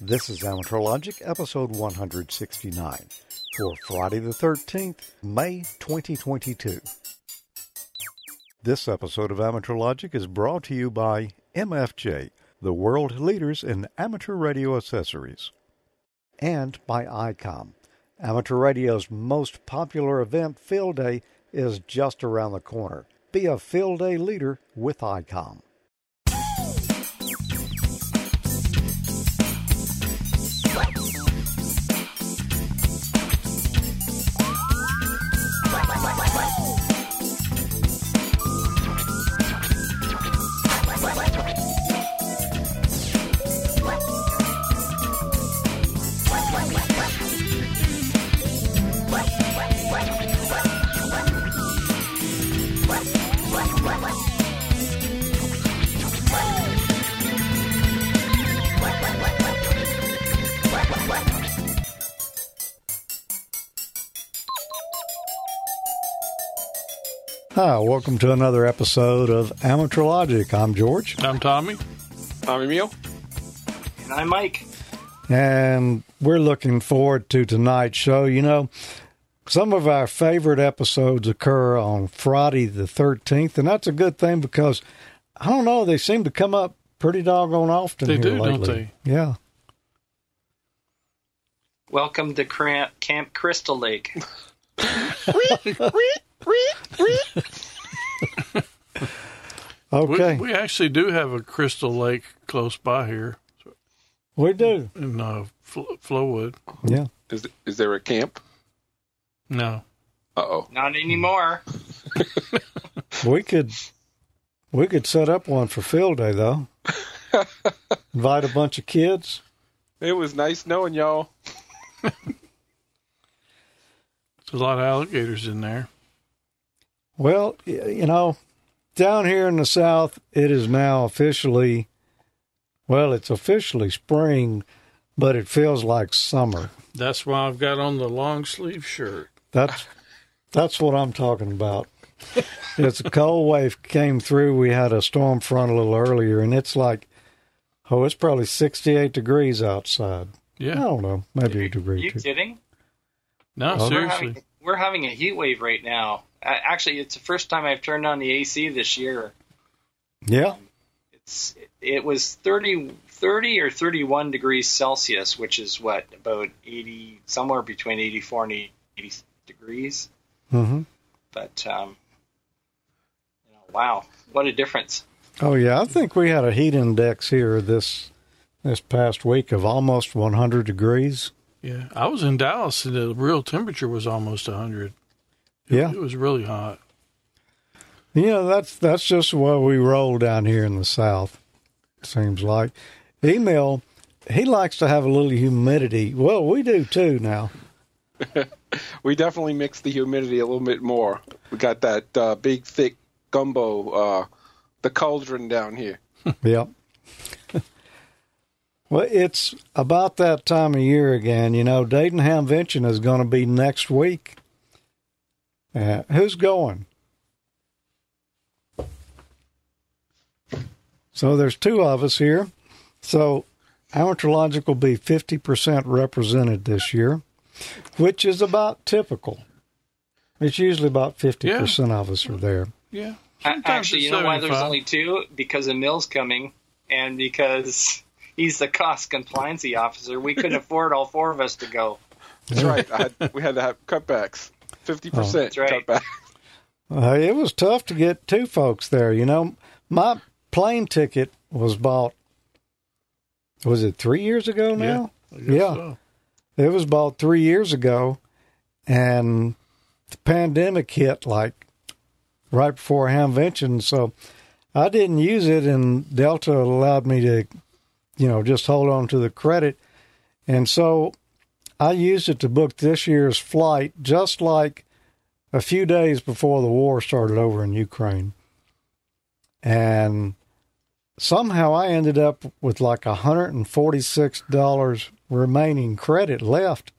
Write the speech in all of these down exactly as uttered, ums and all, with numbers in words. This is Amateur Logic, episode one hundred sixty-nine, for Friday the thirteenth, May twenty twenty-two. This episode of Amateur Logic is brought to you by M F J, the world leaders in amateur radio accessories, and by I COM. Amateur radio's most popular event, Field Day, is just around the corner. Be a Field Day leader with I COM. Hi, welcome to another episode of Amateur Logic. I'm George. I'm Tommy. I'm Emil. And I'm Mike. And we're looking forward to tonight's show. You know, some of our favorite episodes occur on Friday the thirteenth, and that's a good thing because, I don't know, they seem to come up pretty doggone often here lately. They do, don't they? Yeah. Welcome to Camp Crystal Lake. Wee, wee. Okay. We, we actually do have a Crystal Lake close by here. We do. In uh, Flowwood. Yeah. Is is there a camp? No. Uh-oh. Not anymore. we could we could set up one for Field Day, though. Invite a bunch of kids. It was nice knowing y'all. There's a lot of alligators in there. Well, you know, down here in the South, it is now officially, well, it's officially spring, but it feels like summer. That's why I've got on the long sleeve shirt. That's that's what I'm talking about. It's a cold wave came through. We had a storm front a little earlier, and it's like, oh, it's probably sixty-eight degrees outside. Yeah. I don't know, maybe you, a degree. Are you two. Kidding? No, oh, seriously. We're having, we're having a heat wave right now. Actually, it's the first time I've turned on the A C this year. Yeah. Um, it's It was thirty, thirty or thirty-one degrees Celsius, which is what, about eighty, somewhere between eighty-four and eighty degrees. Mm-hmm. But, um, you know, wow, what a difference. Oh, yeah, I think we had a heat index here this this past week of almost one hundred degrees. Yeah, I was in Dallas, and the real temperature was almost one hundred. It, yeah, it was really hot. Yeah, that's that's just what we roll down here in the South. Seems like Emil, he likes to have a little humidity. Well, we do too now. We definitely mix the humidity a little bit more. We got that uh, big thick gumbo, uh, the cauldron down here. Yep. Well, it's about that time of year again. You know, Dayton Hamvention is going to be next week. Uh, who's going? So there's two of us here. So Amateur Logic will be fifty percent represented this year, which is about typical. It's usually about fifty percent yeah. of us are there. Yeah. Sometimes Actually, you know seventy-five. Why there's only two? Because Emil's coming and because he's the cost compliance officer. We couldn't afford all four of us to go. That's right. I had, we had to have cutbacks. Fifty oh, percent right. cutback. Uh, it was tough to get two folks there. You know, my plane ticket was bought. Was it three years ago now? Yeah, I guess yeah. So. It was bought three years ago, and the pandemic hit like right before Hamvention, so I didn't use it. And Delta allowed me to, you know, just hold on to the credit, and so I used it to book this year's flight just like a few days before the war started over in Ukraine. And somehow I ended up with like one hundred forty-six dollars remaining credit left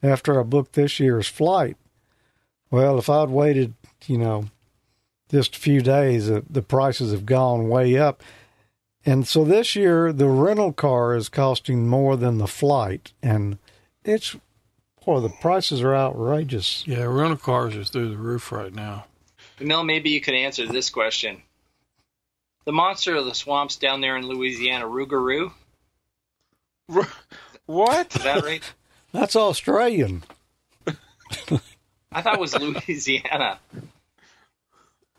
after I booked this year's flight. Well, if I'd waited, you know, just a few days, the prices have gone way up. And so this year, the rental car is costing more than the flight. And it's, boy, the prices are outrageous. Yeah, rental cars are through the roof right now. Emil, maybe you could answer this question. The monster of the swamps down there in Louisiana, Rougarou? R- what? Is that right? That's Australian. I thought it was Louisiana.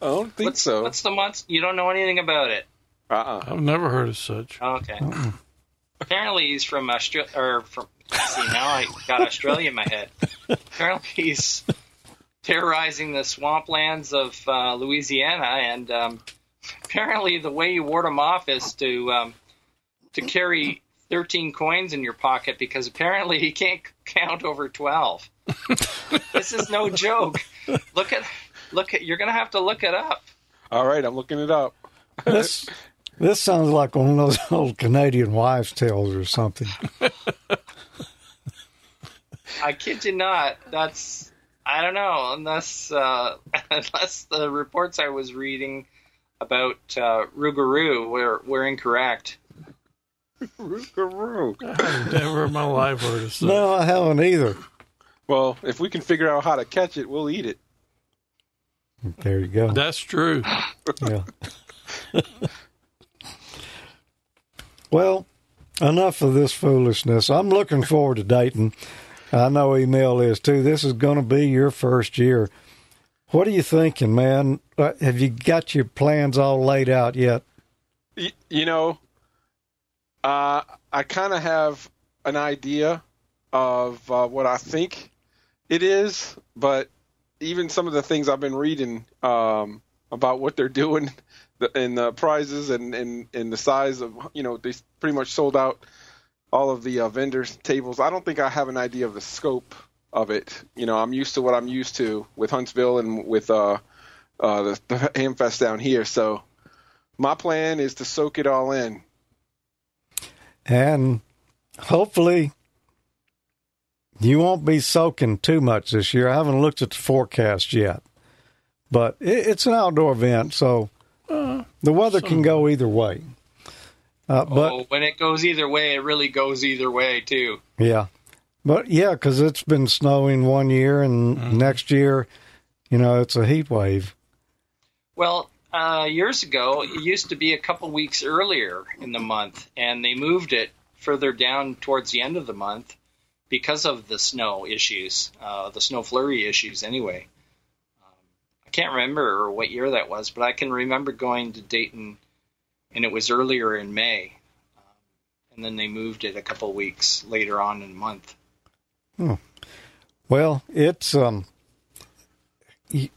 I don't think what's, so. What's the monster? You don't know anything about it. Uh-uh. I've never heard of such. Okay. Uh-uh. Apparently he's from Australia, or from, see, now I got Australia in my head. Apparently he's terrorizing the swamplands of uh, Louisiana, and um, apparently the way you ward him off is to um, to carry thirteen coins in your pocket, because apparently he can't count over twelve. This is no joke. Look at, look at, you're going to have to look it up. All right, I'm looking it up. This this sounds like one of those old Canadian wives' tales or something. I kid you not. That's I don't know unless uh, unless the reports I was reading about uh, Rougarou were were incorrect. Rougarou. I've never in my life heard of so. No, I haven't either. Well, if we can figure out how to catch it, we'll eat it. There you go. That's true. Yeah. Well, enough of this foolishness. I'm looking forward to Dayton. I know Emil is too. This is going to be your first year. What are you thinking, man? Have you got your plans all laid out yet? You, you know, uh, I kind of have an idea of uh, what I think it is, but even some of the things I've been reading um, about what they're doing The, and the prizes and, and, and the size of, you know, they pretty much sold out all of the uh, vendors' tables. I don't think I have an idea of the scope of it. You know, I'm used to what I'm used to with Huntsville and with uh, uh, the, the Hamfest down here. So my plan is to soak it all in. And hopefully you won't be soaking too much this year. I haven't looked at the forecast yet, but it, it's an outdoor event, so... Uh, the weather so. can go either way. Uh, but oh, when it goes either way, it really goes either way, too. Yeah. But, yeah, because it's been snowing one year, and mm. next year, you know, it's a heat wave. Well, uh, years ago, it used to be a couple weeks earlier in the month, and they moved it further down towards the end of the month because of the snow issues, uh, the snow flurry issues anyway. Can't remember what year that was, but I can remember going to Dayton, and it was earlier in May, um, and then they moved it a couple weeks later on in the month. Hmm. Well, it's um, you,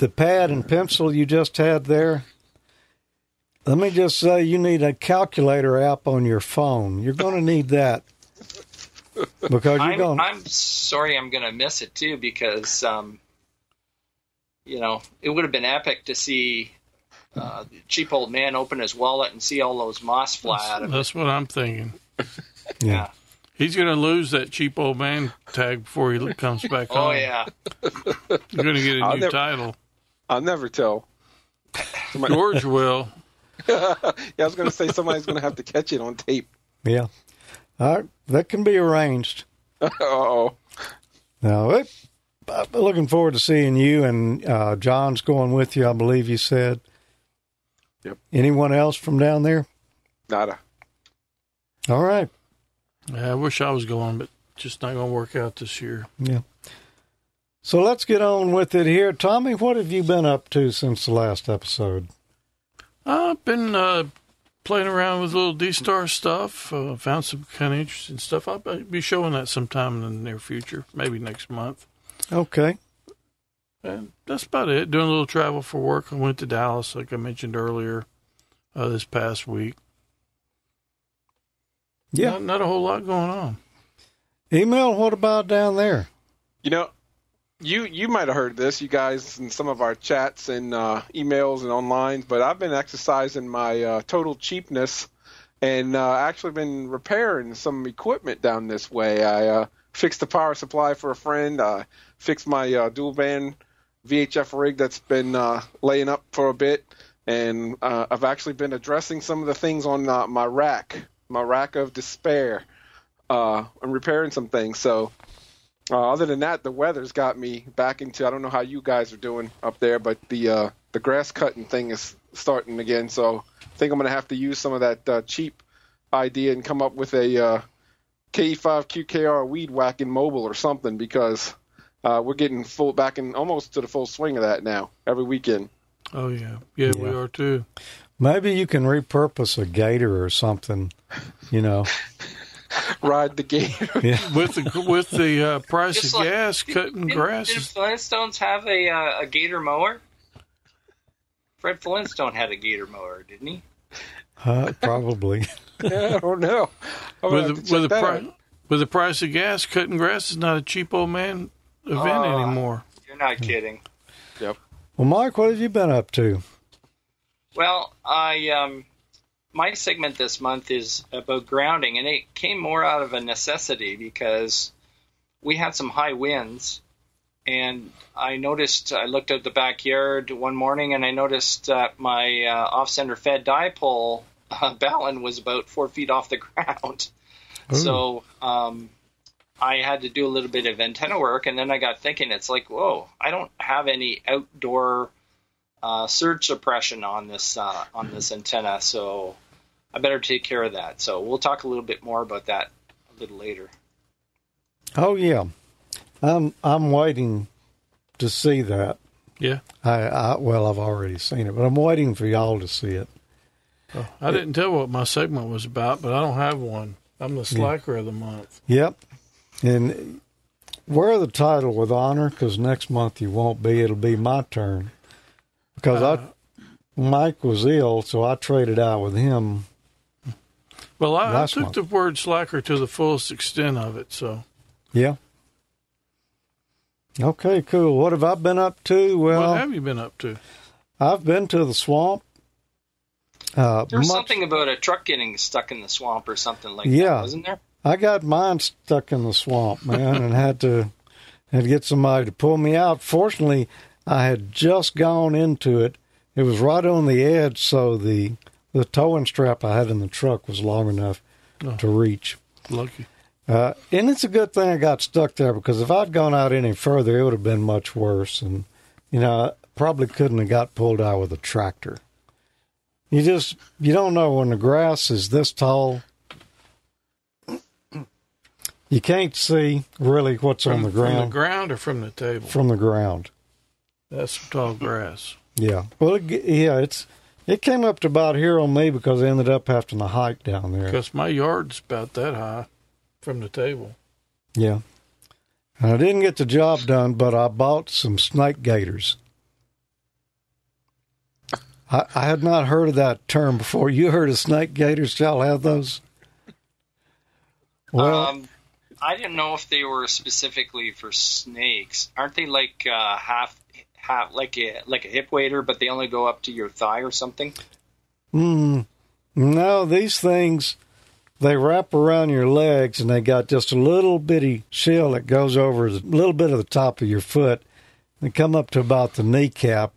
the pad and pencil you just had there. Let me just say, you need a calculator app on your phone. You're going to need that because you're I'm, going. I'm sorry, I'm going to miss it too because. Um, You know, it would have been epic to see uh, the cheap old man open his wallet and see all those moss fly that's, out of it. That's what I'm thinking. Yeah. He's going to lose that cheap old man tag before he comes back oh, home. Oh, yeah. You're going to get a I'll new never, title. I'll never tell. Somebody, George will. Yeah, I was going to say somebody's going to have to catch it on tape. Yeah. All right. That can be arranged. Uh-oh. Now, it... I'm looking forward to seeing you, and uh, John's going with you, I believe you said. Yep. Anyone else from down there? Nada. All right. Yeah, I wish I was going, but just not going to work out this year. Yeah. So let's get on with it here. Tommy, what have you been up to since the last episode? I've been uh, playing around with little D-Star stuff. Uh, found some kind of interesting stuff. I'll be showing that sometime in the near future, maybe next month. Okay. And that's about it. Doing a little travel for work. I went to Dallas, like I mentioned earlier, uh, this past week. Yeah. Not, not a whole lot going on. Emil, what about down there? You know, you you might have heard this, you guys, in some of our chats and uh, emails and online, but I've been exercising my uh, total cheapness and uh, actually been repairing some equipment down this way. I uh, fixed the power supply for a friend. I uh, fixed my uh, dual band V H F rig that's been uh, laying up for a bit, And uh, I've actually been addressing some of the things on uh, my rack, my rack of despair. Uh, I'm repairing some things. So uh, other than that, the weather's got me back into, I don't know how you guys are doing up there, but the uh, the grass cutting thing is starting again. So I think I'm going to have to use some of that uh, cheap idea and come up with a uh, K E five Q K R weed whacking mobile or something, because uh, we're getting full back in almost to the full swing of that now every weekend. Oh, yeah. Yeah, yeah. We are, too. Maybe you can repurpose a gator or something, you know. Ride the gator. Yeah. With the, with the uh, price it's of like, gas, did, cutting did, grass. Did Flintstones have a, uh, a gator mower? Fred Flintstone had a gator mower, didn't he? Uh, probably. Yeah, I don't know. With the, with, the pri- with the price of gas, cutting grass is not a cheap old man event uh, anymore. You're not kidding. Yep. Well, Mike, what have you been up to? Well, I um, my segment this month is about grounding, and it came more out of a necessity because we had some high winds, and I noticed, I looked out the backyard one morning, and I noticed that my uh, off-center fed dipole uh, ballon was about four feet off the ground. Ooh. So um, I had to do a little bit of antenna work, and then I got thinking, it's like, whoa, I don't have any outdoor uh, surge suppression on this uh, on this antenna, so I better take care of that. So we'll talk a little bit more about that a little later. Oh yeah, I'm I'm waiting to see that. Yeah. I, I well, I've already seen it, but I'm waiting for y'all to see it. Oh, I it, didn't tell what my segment was about, but I don't have one. I'm the slacker yeah. of the month. Yep. And wear the title with honor, because next month you won't be. It'll be my turn. Because uh, I, Mike was ill, so I traded out with him. Well, I, I took month. the word slacker to the fullest extent of it, so. Yeah. Okay, cool. What have I been up to? Well, what have you been up to? I've been to the swamp. Uh, there was much, something about a truck getting stuck in the swamp or something like yeah. that, wasn't there? I got mine stuck in the swamp, man, and had to had to get somebody to pull me out. Fortunately, I had just gone into it. It was right on the edge, so the the towing strap I had in the truck was long enough oh, to reach. Lucky. Uh, and it's a good thing I got stuck there, because if I'd gone out any further, it would have been much worse. And, you know, I probably couldn't have got pulled out with a tractor. You just, you don't know when the grass is this tall. You can't see really what's from, on the ground. From the ground or from the table? From the ground. That's some tall grass. Yeah. Well, it, yeah, it's it came up to about here on me, because I ended up having to hike down there. Because my yard's about that high from the table. Yeah. And I didn't get the job done, but I bought some snake gaiters. I, I had not heard of that term before. You heard of snake gaiters? Y'all have those? Well... Um. I didn't know if they were specifically for snakes. Aren't they like uh, half, half like a like a hip waiter, but they only go up to your thigh or something? Mm, no, these things, they wrap around your legs, and they got just a little bitty shell that goes over a little bit of the top of your foot. They come up to about the kneecap,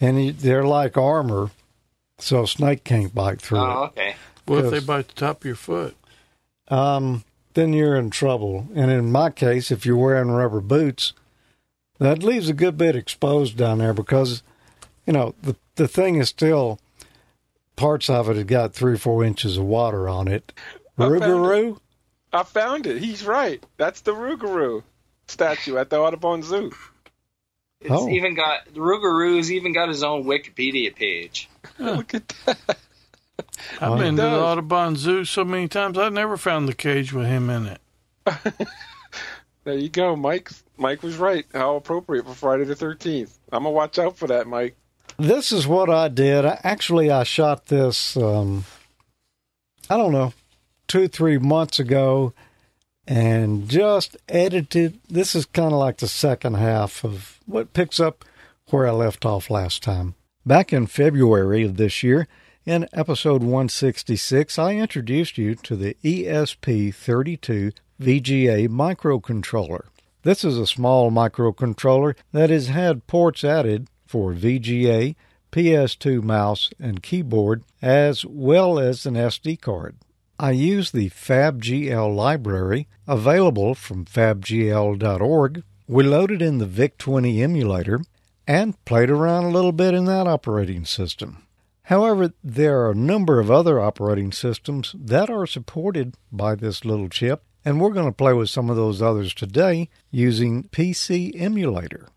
and they're like armor, so a snake can't bite through oh, it. Oh, okay. What if they bite the top of your foot? Um... Then you're in trouble. And in my case, if you're wearing rubber boots, that leaves a good bit exposed down there, because, you know, the the thing is still, parts of it have got three or four inches of water on it. Rougarou? I found it. He's right. That's the Rougarou statue at the Audubon Zoo. It's oh. even got, the Rougarou's even got his own Wikipedia page. Huh. Look at that. I've um, been to the Audubon Zoo so many times, I never found the cage with him in it. There you go. Mike Mike was right. How appropriate for Friday the thirteenth. I'm going to watch out for that, Mike. This is what I did. I, actually, I shot this, um, I don't know, two, three months ago, and just edited. This is kind of like the second half of what picks up where I left off last time. Back in February of this year, in episode one sixty-six, I introduced you to the E S P thirty-two V G A microcontroller. This is a small microcontroller that has had ports added for V G A, P S two mouse and keyboard, as well as an S D card. I use the FabGL library, available from fab G L dot org. We loaded in the V I C twenty emulator and played around a little bit in that operating system. However, there are a number of other operating systems that are supported by this little chip, and we're going to play with some of those others today using P C Emulator.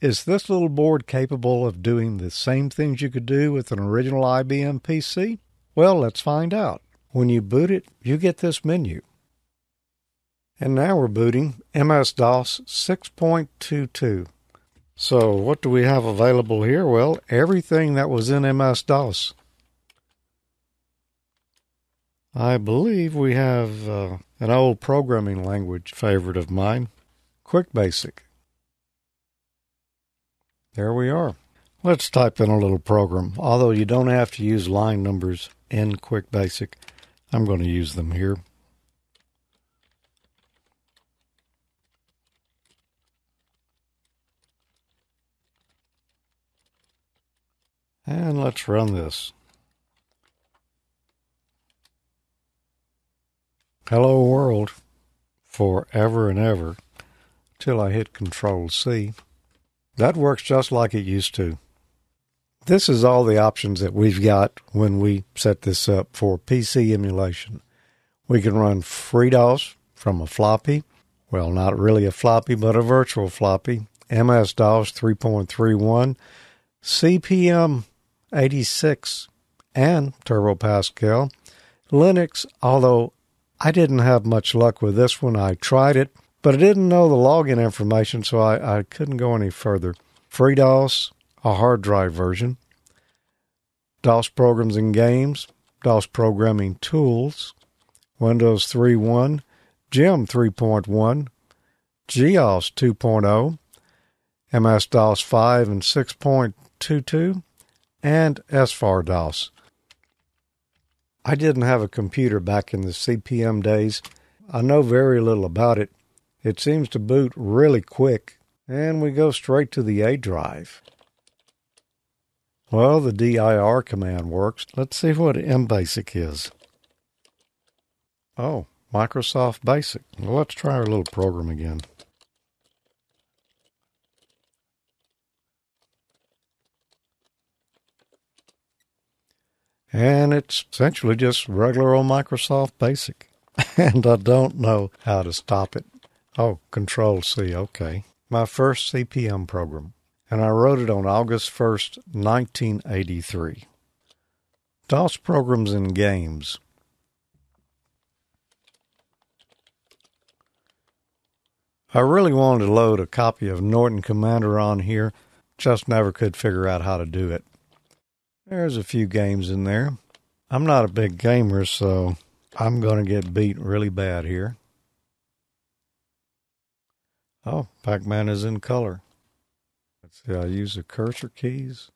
Is this little board capable of doing the same things you could do with an original I B M P C? Well, let's find out. When you boot it, you get this menu. And now we're booting M S DOS six point two two. So what do we have available here? Well, everything that was in M S DOS. I believe we have uh, an old programming language favorite of mine, QuickBasic. There we are. Let's type in a little program, although you don't have to use line numbers in QuickBasic. I'm going to use them here. And let's run this. Hello world, forever and ever, till I hit control C. That works just like it used to. This is all the options that we've got when we set this up for P C emulation. We can run FreeDOS from a floppy, well, not really a floppy, but a virtual floppy, M S DOS three point three one, C P M eighty-six and Turbo Pascal, Linux, although I didn't have much luck with this one. I tried it, but I didn't know the login information, so I, I couldn't go any further. FreeDOS, a hard drive version, DOS Programs and Games, DOS Programming Tools, Windows three point one, GEM three point one, GEOS two point oh, M S DOS five and six point two two, and S F A R DOS. I didn't have a computer back in the C P M days. I know very little about it. It seems to boot really quick, and we go straight to the A drive. Well, the dir command works. Let's see what MBasic is. Oh, Microsoft Basic. Well, let's try our little program again. And it's essentially just regular old Microsoft Basic. And I don't know how to stop it. Oh, control C, okay. My first C P M program. And I wrote it on August first, nineteen eighty-three. DOS Programs and Games. I really wanted to load a copy of Norton Commander on here. Just never could figure out how to do it. There's a few games in there. I'm not a big gamer, so I'm going to get beat really bad here. Oh, Pac-Man is in color. Let's see, I use the cursor keys.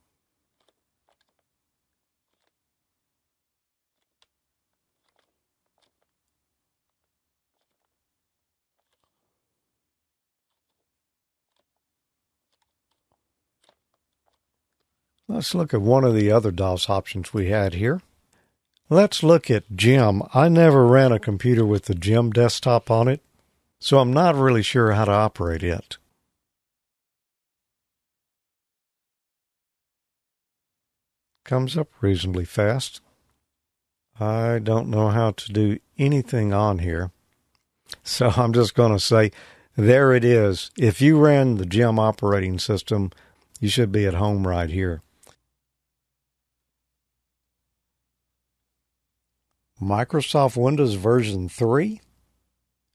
Let's look at one of the other DOS options we had here. Let's look at GEM. I never ran a computer with the GEM desktop on it, so I'm not really sure how to operate it. Comes up reasonably fast. I don't know how to do anything on here, so I'm just going to say, there it is. If you ran the GEM operating system, you should be at home right here. Microsoft Windows version three.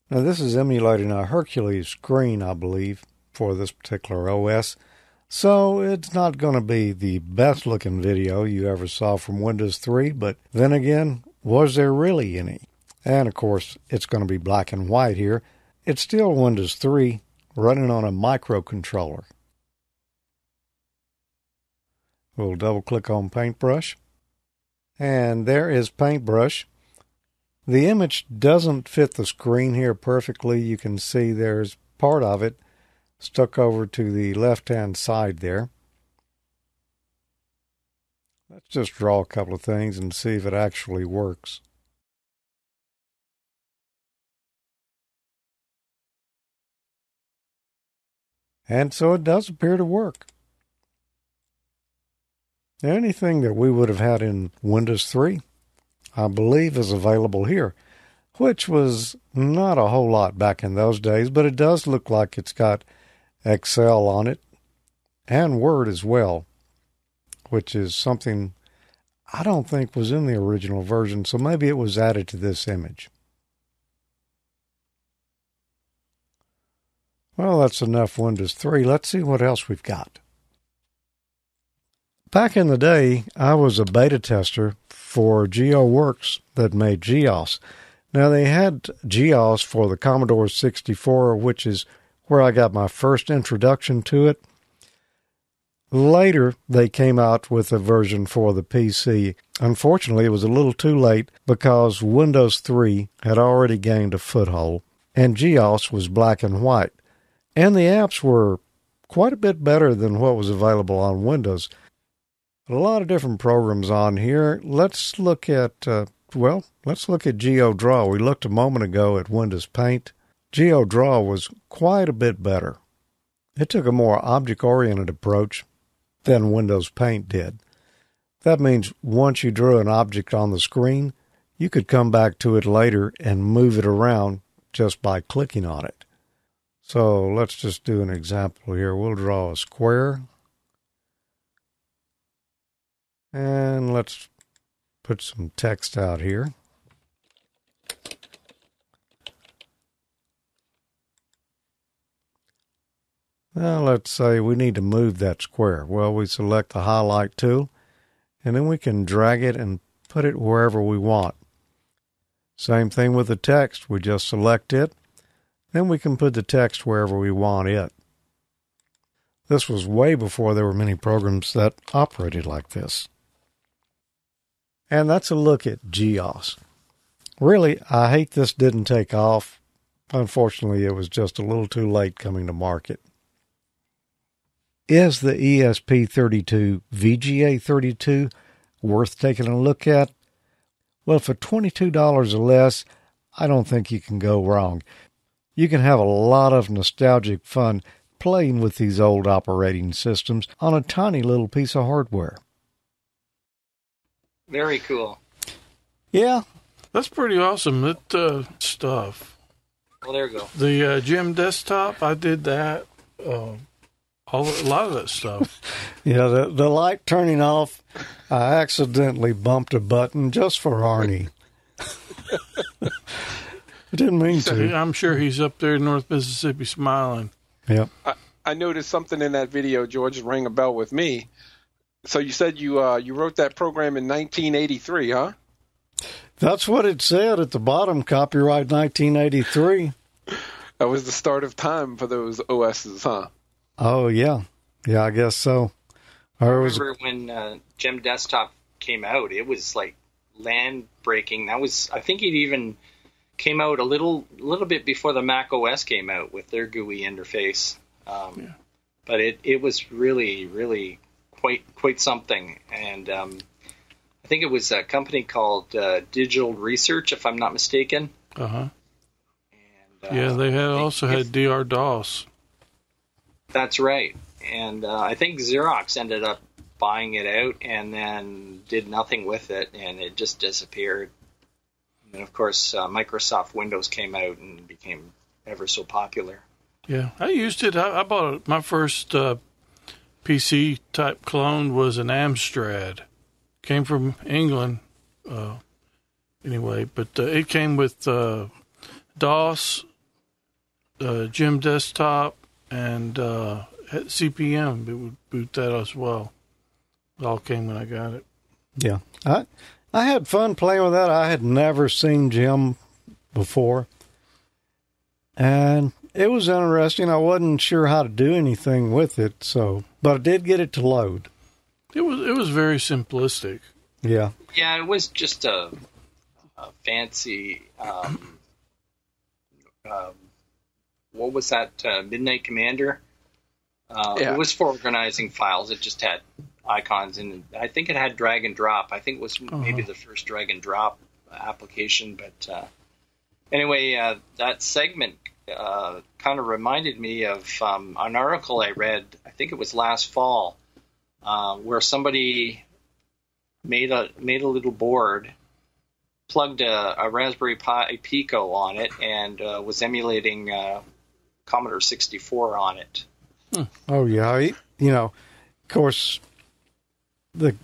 Now this is emulating a Hercules screen, I believe, for this particular O S. So it's not going to be the best looking video you ever saw from Windows three, but then again, was there really any? And of course, it's going to be black and white here. It's still Windows three running on a microcontroller. We'll double click on Paintbrush. And there is Paintbrush. The image doesn't fit the screen here perfectly. You can see there's part of it stuck over to the left-hand side there. Let's just draw a couple of things and see if it actually works. And so it does appear to work. Anything that we would have had in Windows three, I believe, is available here, which was not a whole lot back in those days, but it does look like it's got Excel on it and Word as well, which is something I don't think was in the original version, so maybe it was added to this image. Well, that's enough Windows three. Let's see what else we've got. Back in the day, I was a beta tester for GeoWorks that made GEOS. Now, they had GEOS for the Commodore sixty-four, which is where I got my first introduction to it. Later, they came out with a version for the P C. Unfortunately, it was a little too late because Windows three had already gained a foothold, and GEOS was black and white. And the apps were quite a bit better than what was available on Windows. A lot of different programs on here. Let's look at, uh, well, let's look at GeoDraw. We looked a moment ago at Windows Paint. GeoDraw was quite a bit better. It took a more object-oriented approach than Windows Paint did. That means once you drew an object on the screen, you could come back to it later and move it around just by clicking on it. So let's just do an example here. We'll draw a square. And let's put some text out here. Now let's say we need to move that square. Well, we select the highlight tool, and then we can drag it and put it wherever we want. Same thing with the text. We just select it. Then we can put the text wherever we want it. This was way before there were many programs that operated like this. And that's a look at GEOS. Really, I hate this didn't take off. Unfortunately, it was just a little too late coming to market. Is the E S P thirty-two V G A thirty-two worth taking a look at? Well, for twenty-two dollars or less, I don't think you can go wrong. You can have a lot of nostalgic fun playing with these old operating systems on a tiny little piece of hardware. Very cool. Yeah. That's pretty awesome, that uh, stuff. Well, there you go. The uh, GEM desktop, I did that. Uh, all, a lot of that stuff. Yeah, the, the light turning off, I accidentally bumped a button just for Arnie. I didn't mean to. I'm sure he's up there in North Mississippi smiling. Yep. I, I noticed something in that video, George, rang a bell with me. So you said you uh, you wrote that program in nineteen eighty-three, huh? That's what it said at the bottom, copyright nineteen eighty-three. That was the start of time for those O Ss, huh? Oh, yeah. Yeah, I guess so. I remember was... when uh, GEM Desktop came out, it was like land-breaking. That was, I think it even... came out a little little bit before the Mac O S came out with their G U I interface. Um, yeah. But it, it was really, really quite quite something. And um, I think it was a company called uh, Digital Research, if I'm not mistaken. Uh-huh. And, uh, yeah, they had also had D R DOS. That's right. And uh, I think Xerox ended up buying it out and then did nothing with it, and it just disappeared. And, of course, uh, Microsoft Windows came out and became ever so popular. Yeah, I used it. I, I bought it. My first uh, P C-type clone was an Amstrad. Came from England uh, anyway, but uh, it came with uh, DOS, uh, GEM Desktop, and uh, C P M. It would boot that as well. It all came when I got it. Yeah, I I had fun playing with that. I had never seen GEM before. And it was interesting. I wasn't sure how to do anything with it, so but I did get it to load. It was it was very simplistic. Yeah. Yeah, it was just a, a fancy um, um, what was that uh, Midnight Commander? Uh, yeah. It was for organizing files. It just had icons, and I think it had drag and drop. I think it was uh-huh. maybe the first drag and drop application, but uh, anyway, uh, that segment uh, kind of reminded me of um, an article I read, I think it was last fall, uh, where somebody made a made a little board, plugged a, a Raspberry Pi Pico on it, and uh, was emulating uh, Commodore sixty-four on it. Oh, yeah. You know, of course, the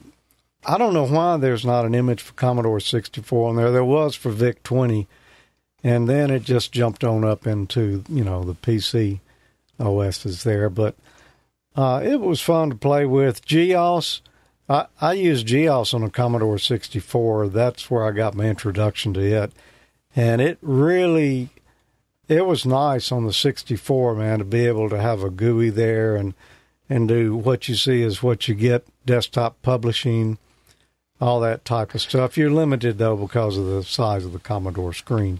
I don't know why there's not an image for Commodore sixty-four on there. There was for V I C twenty, and then it just jumped on up into, you know, the P C O Ss there. But uh, it was fun to play with. GEOS, I, I used GEOS on a Commodore sixty-four. That's where I got my introduction to it. And it really, it was nice on the sixty-four, man, to be able to have a G U I there and, and do what you see is what you get, desktop publishing, all that type of stuff. You're limited, though, because of the size of the Commodore screen.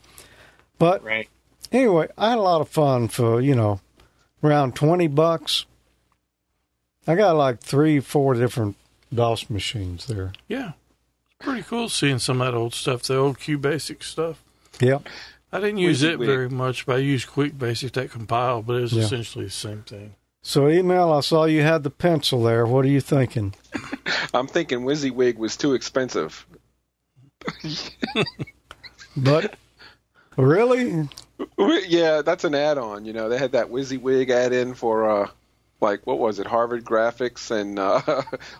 But right. anyway, I had a lot of fun for, you know, around twenty bucks. I got like three, four different DOS machines there. Yeah. It's pretty cool seeing some of that old stuff, the old QBasic stuff. Yeah. I didn't use it very much, but I used QuickBasic that compiled, but it was yeah. essentially the same thing. So, Email, I saw you had the pencil there. What are you thinking? I'm thinking WYSIWYG was too expensive. But, really? Yeah, that's an add-on. You know, they had that WYSIWYG add-in for, uh, like, what was it, Harvard Graphics and uh,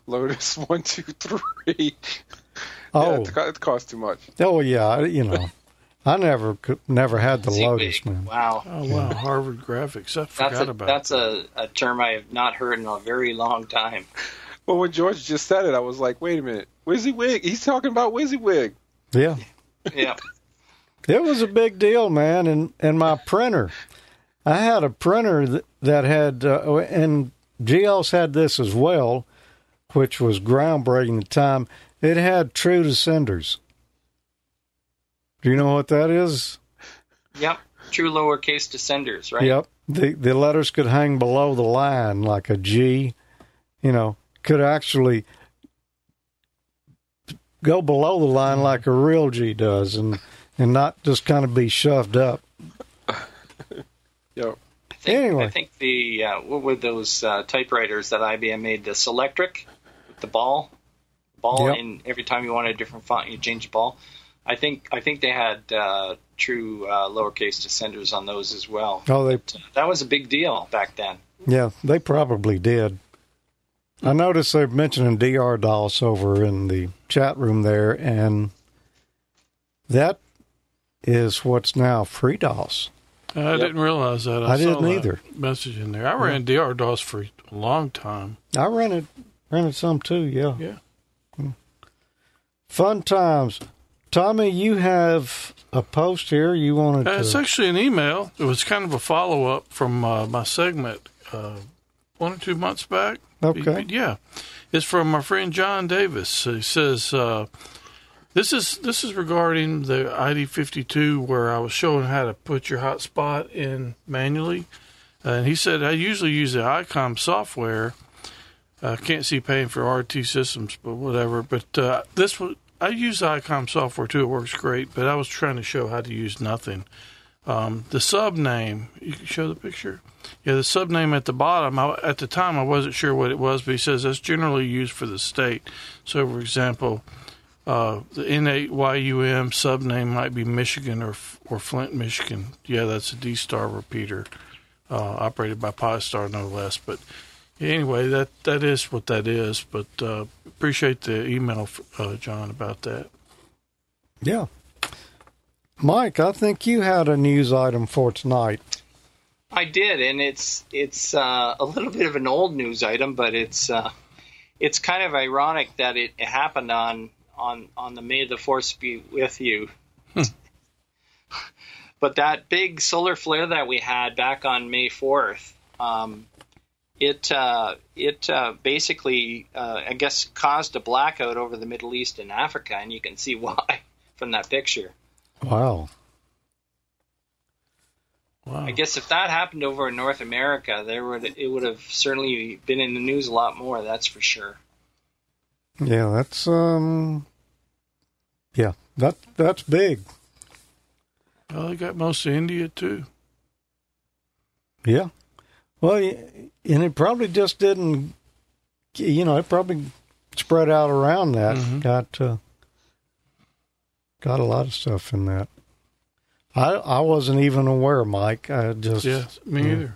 Lotus one two three. Oh. Yeah, it cost too much. Oh, yeah, you know. I never never had the Lotus, man. Wow. Oh, wow. Yeah. Harvard Graphics. I forgot that's a, about that's that. That's a, a term I have not heard in a very long time. Well, when George just said it, I was like, wait a minute. WYSIWYG. He's talking about WYSIWYG. Yeah. Yeah. It was a big deal, man. And, and my printer. I had a printer that, that had, uh, and G E O S had this as well, which was groundbreaking at the time. It had true to senders. Do you know what that is? Yep, true lowercase to senders, right? Yep, the the letters could hang below the line like a G, you know, could actually go below the line like a real G does, and, and not just kind of be shoved up. Yep. I think, anyway, I think the uh, what were those uh, typewriters that I B M made? The Selectric, with the ball, ball, yep. And every time you wanted a different font, you change the ball. I think I think they had uh, true uh, lowercase descenders on those as well. Oh, they but, uh, that was a big deal back then. Yeah, they probably did. I noticed they're mentioning D R DOS over in the chat room there, and that is what's now FreeDOS. I yep. didn't realize that. I, I didn't either. Message in there. I ran yeah. D R DOS for a long time. I ran it, ran it some too. Yeah. Yeah. Yeah. Fun times. Tommy, you have a post here you wanted to... Uh, it's actually an email. It was kind of a follow-up from uh, my segment uh, one or two months back. Okay. Yeah. It's from my friend John Davis. He says, uh, this is this is regarding the I D fifty-two where I was showing how to put your hotspot in manually. Uh, and he said, I usually use the ICOM software. I uh, can't see paying for R T systems, but whatever. But uh, this was... I use ICOM software, too. It works great, but I was trying to show how to use nothing. Um, the subname, you can show the picture? Yeah, the subname at the bottom, I, at the time I wasn't sure what it was, but he says that's generally used for the state. So, for example, uh, the N eight Y U M subname might be Michigan or or Flint, Michigan. Yeah, that's a D-Star repeater, uh, operated by Pi-Star, no less, but... Anyway, that, that is what that is, but uh, appreciate the email, uh, John, about that. Yeah. Mike, I think you had a news item for tonight. I did, and it's it's uh, a little bit of an old news item, but it's uh, it's kind of ironic that it happened on on, on the May the Fourth Be With You. Hmm. But that big solar flare that we had back on May fourth, um It uh, it uh, basically, uh, I guess, caused a blackout over the Middle East and Africa, and you can see why from that picture. Wow. Wow. I guess if that happened over in North America, there would it would have certainly been in the news a lot more, that's for sure. Yeah, that's um, yeah, that that's big. Well, they got most of India too. Yeah, well, and it probably just didn't. You know, it probably spread out around that. Mm-hmm. Got uh, got a lot of stuff in that. I I wasn't even aware, Mike. I just yeah, me yeah. either.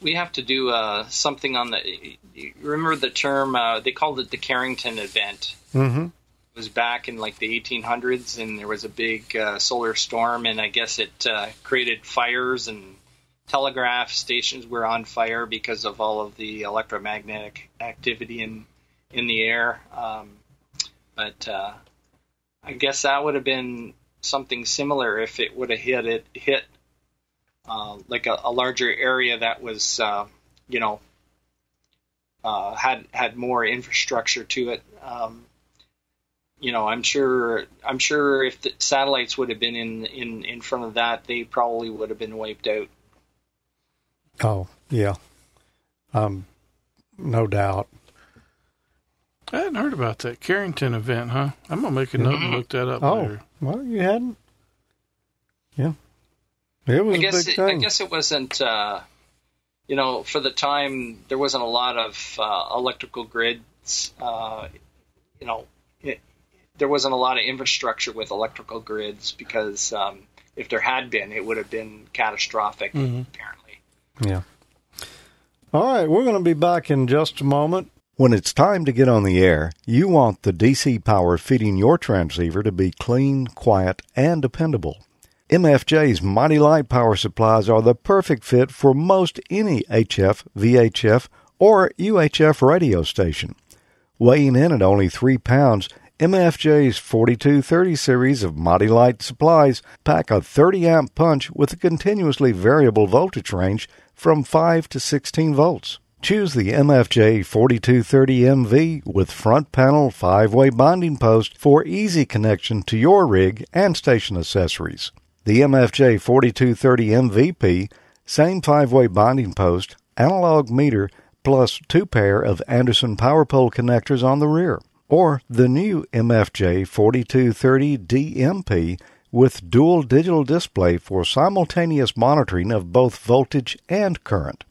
We have to do uh, something on the. Remember the term? Uh, they called it the Carrington event. Mm-hmm. It was back in like the eighteen hundreds, and there was a big uh, solar storm, and I guess it uh, created fires, and telegraph stations were on fire because of all of the electromagnetic activity in in the air. Um, but uh, I guess that would have been something similar if it would have hit it hit. Uh, like a, a larger area that was, uh, you know, uh, had had more infrastructure to it. Um, you know, I'm sure. I'm sure if the satellites would have been in, in, in front of that, they probably would have been wiped out. Oh yeah, um, no doubt. I hadn't heard about that Carrington event, huh? I'm gonna make a note and look that up oh, later. Oh, well, you hadn't. Yeah. It was I guess it, I guess it wasn't, uh, you know, for the time there wasn't a lot of uh, electrical grids. Uh, you know, it, there wasn't a lot of infrastructure with electrical grids because um, if there had been, it would have been catastrophic. Mm-hmm. Apparently. Yeah. All right, we're going to be back in just a moment. When it's time to get on the air, you want the D C power feeding your transceiver to be clean, quiet, and dependable. M F J's Mighty Light power supplies are the perfect fit for most any H F, V H F, or U H F radio station. Weighing in at only three pounds, M F J's forty-two thirty series of Mighty Light supplies pack a thirty amp punch with a continuously variable voltage range from five to sixteen volts. Choose the M F J forty-two thirty M V with front panel five-way binding post for easy connection to your rig and station accessories. The M F J forty-two thirty M V P, same five-way binding post, analog meter, plus two pair of Anderson power pole connectors on the rear. Or the new M F J forty-two thirty D M P with dual digital display for simultaneous monitoring of both voltage and current.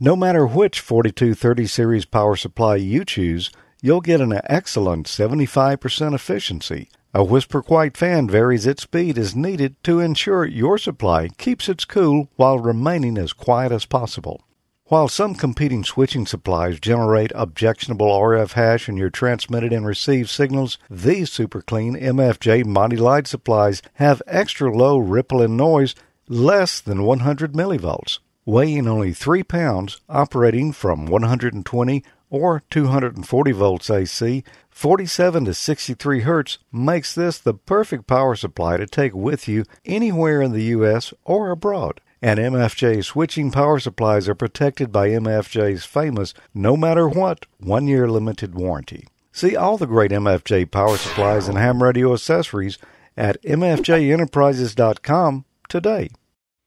No matter which forty-two thirty series power supply you choose, you'll get an excellent seventy-five percent efficiency. A whisper-quiet fan varies its speed as needed to ensure your supply keeps its cool while remaining as quiet as possible. While some competing switching supplies generate objectionable R F hash in your transmitted and received signals, these super-clean M F J Mighty Light supplies have extra-low ripple and noise less than one hundred millivolts. Weighing only three pounds, operating from one hundred twenty or two hundred forty volts A C, forty-seven to sixty-three hertz makes this the perfect power supply to take with you anywhere in the U S or abroad. And M F J switching power supplies are protected by M F J's famous no matter what one-year limited warranty. See all the great M F J power supplies and ham radio accessories at M F J enterprises dot com today.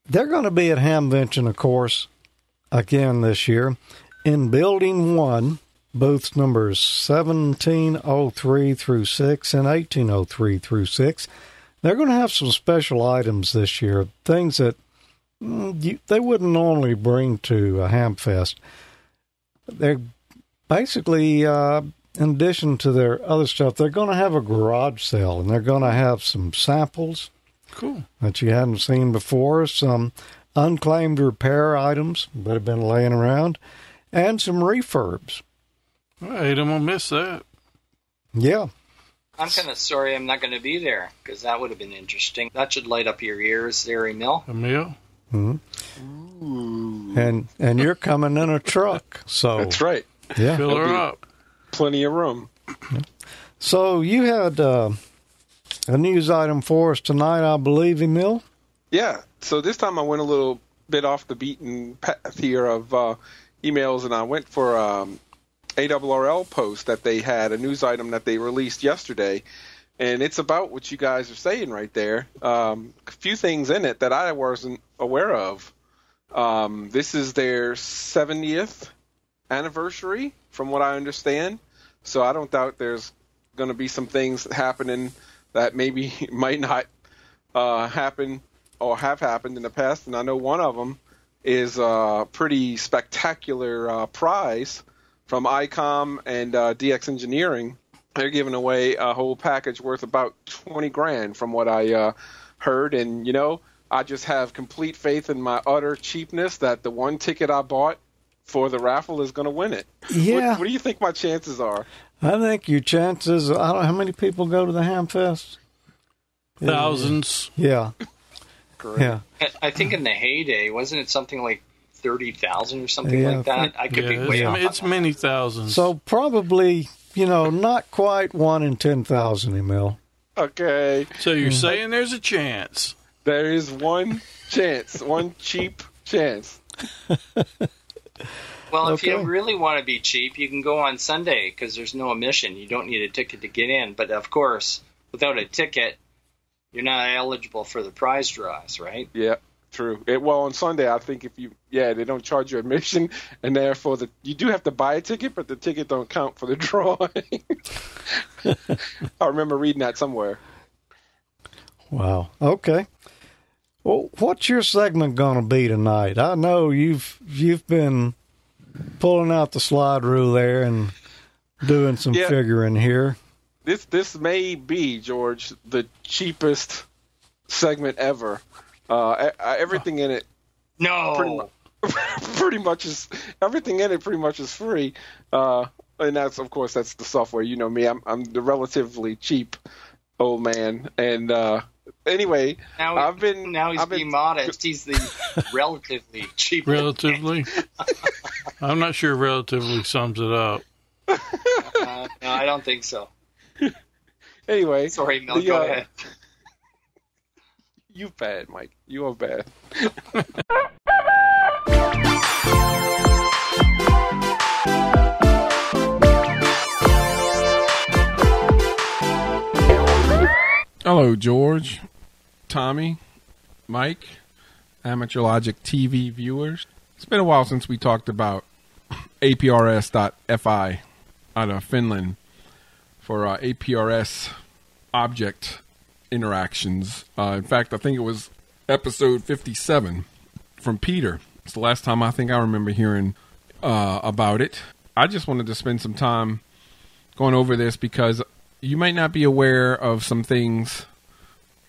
They're going to be at Hamvention, of course, again this year. In Building one, booths numbers seventeen oh three through six and eighteen oh three through six. They're going to have some special items this year, things that you, they wouldn't normally bring to a Hamfest. They're basically, uh, in addition to their other stuff, they're going to have a garage sale, and they're going to have some samples cool that you hadn't seen before, some unclaimed repair items that have been laying around, and some refurbs. I ain't gonna miss that. Yeah. I'm kind of sorry I'm not going to be there, because that would have been interesting. That should light up your ears there, Emil. Emil? Mm-hmm. Ooh. And, and you're coming in a truck, so... That's right. Yeah. Fill her up. Plenty of room. So you had uh, a news item for us tonight, I believe, Emil? Yeah. So this time I went a little bit off the beaten path here of... Uh, emails, and I went for um, A R R L post that they had, a news item that they released yesterday, and it's about what you guys are saying right there. Um, a few things in it that I wasn't aware of. Um, this is their seventieth anniversary, from what I understand. So I don't doubt there's going to be some things happening that maybe might not uh, happen or have happened in the past. And I know one of them is a pretty spectacular uh, prize from I COM and uh, D X Engineering. They're giving away a whole package worth about twenty grand from what I uh, heard. And, you know, I just have complete faith in my utter cheapness that the one ticket I bought for the raffle is going to win it. Yeah. What, what do you think my chances are? I think your chances, I don't know, how many people go to the Hamfest? Thousands. Yeah. Correct. Yeah. I think in the heyday, wasn't it something like thirty thousand or something yeah. like that? I could yeah, be way it's, off. It's on many that. Thousands. So probably, you know, not quite one in ten thousand, Emil. Okay. So you're mm-hmm. saying there's a chance. There is one chance, one cheap chance. Well, okay. If you really want to be cheap, you can go on Sunday because there's no admission. You don't need a ticket to get in. But, of course, without a ticket, you're not eligible for the prize draws, right? Yeah, true. It, well, on Sunday, I think if you – yeah, they don't charge you admission, and therefore the, you do have to buy a ticket, but the ticket don't count for the drawing. I remember reading that somewhere. Wow. Okay. Well, what's your segment going to be tonight? I know you've you've been pulling out the slide rule there and doing some yeah. figuring here. This this may be, George, the cheapest segment ever. Uh, everything in it, no, pretty much, pretty much is everything in it pretty much is free. Uh, and that's of course that's the software. You know me. I'm I'm the relatively cheap old man, and. Uh, Anyway, now I've been now he's I've being been, modest. He's the relatively cheap. Relatively, I'm not sure. Relatively sums it up. Uh, no, I don't think so. Anyway, sorry, Mel. The, go uh, ahead. You bad, Mike. You are bad. Hello, George, Tommy, Mike, Amateur Logic T V viewers. It's been a while since we talked about A P R S dot F I out of Finland for uh, A P R S object interactions. Uh, in fact, I think it was episode fifty-seven from Peter. It's the last time I think I remember hearing uh, about it. I just wanted to spend some time going over this because you might not be aware of some things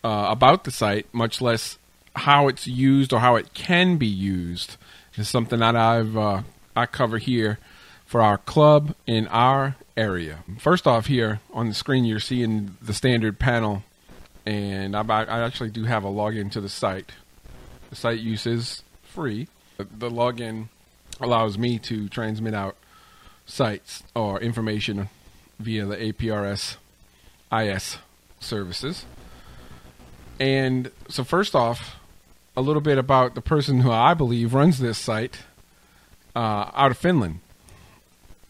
uh, about the site, much less how it's used or how it can be used. It's something that I've uh, I cover here for our club in our area. First off, here on the screen, you're seeing the standard panel, and I, I actually do have a login to the site. The site use is free. The, the login allows me to transmit out sites or information via the A P R S I S services. And so first off, a little bit about the person who I believe runs this site uh, out of Finland.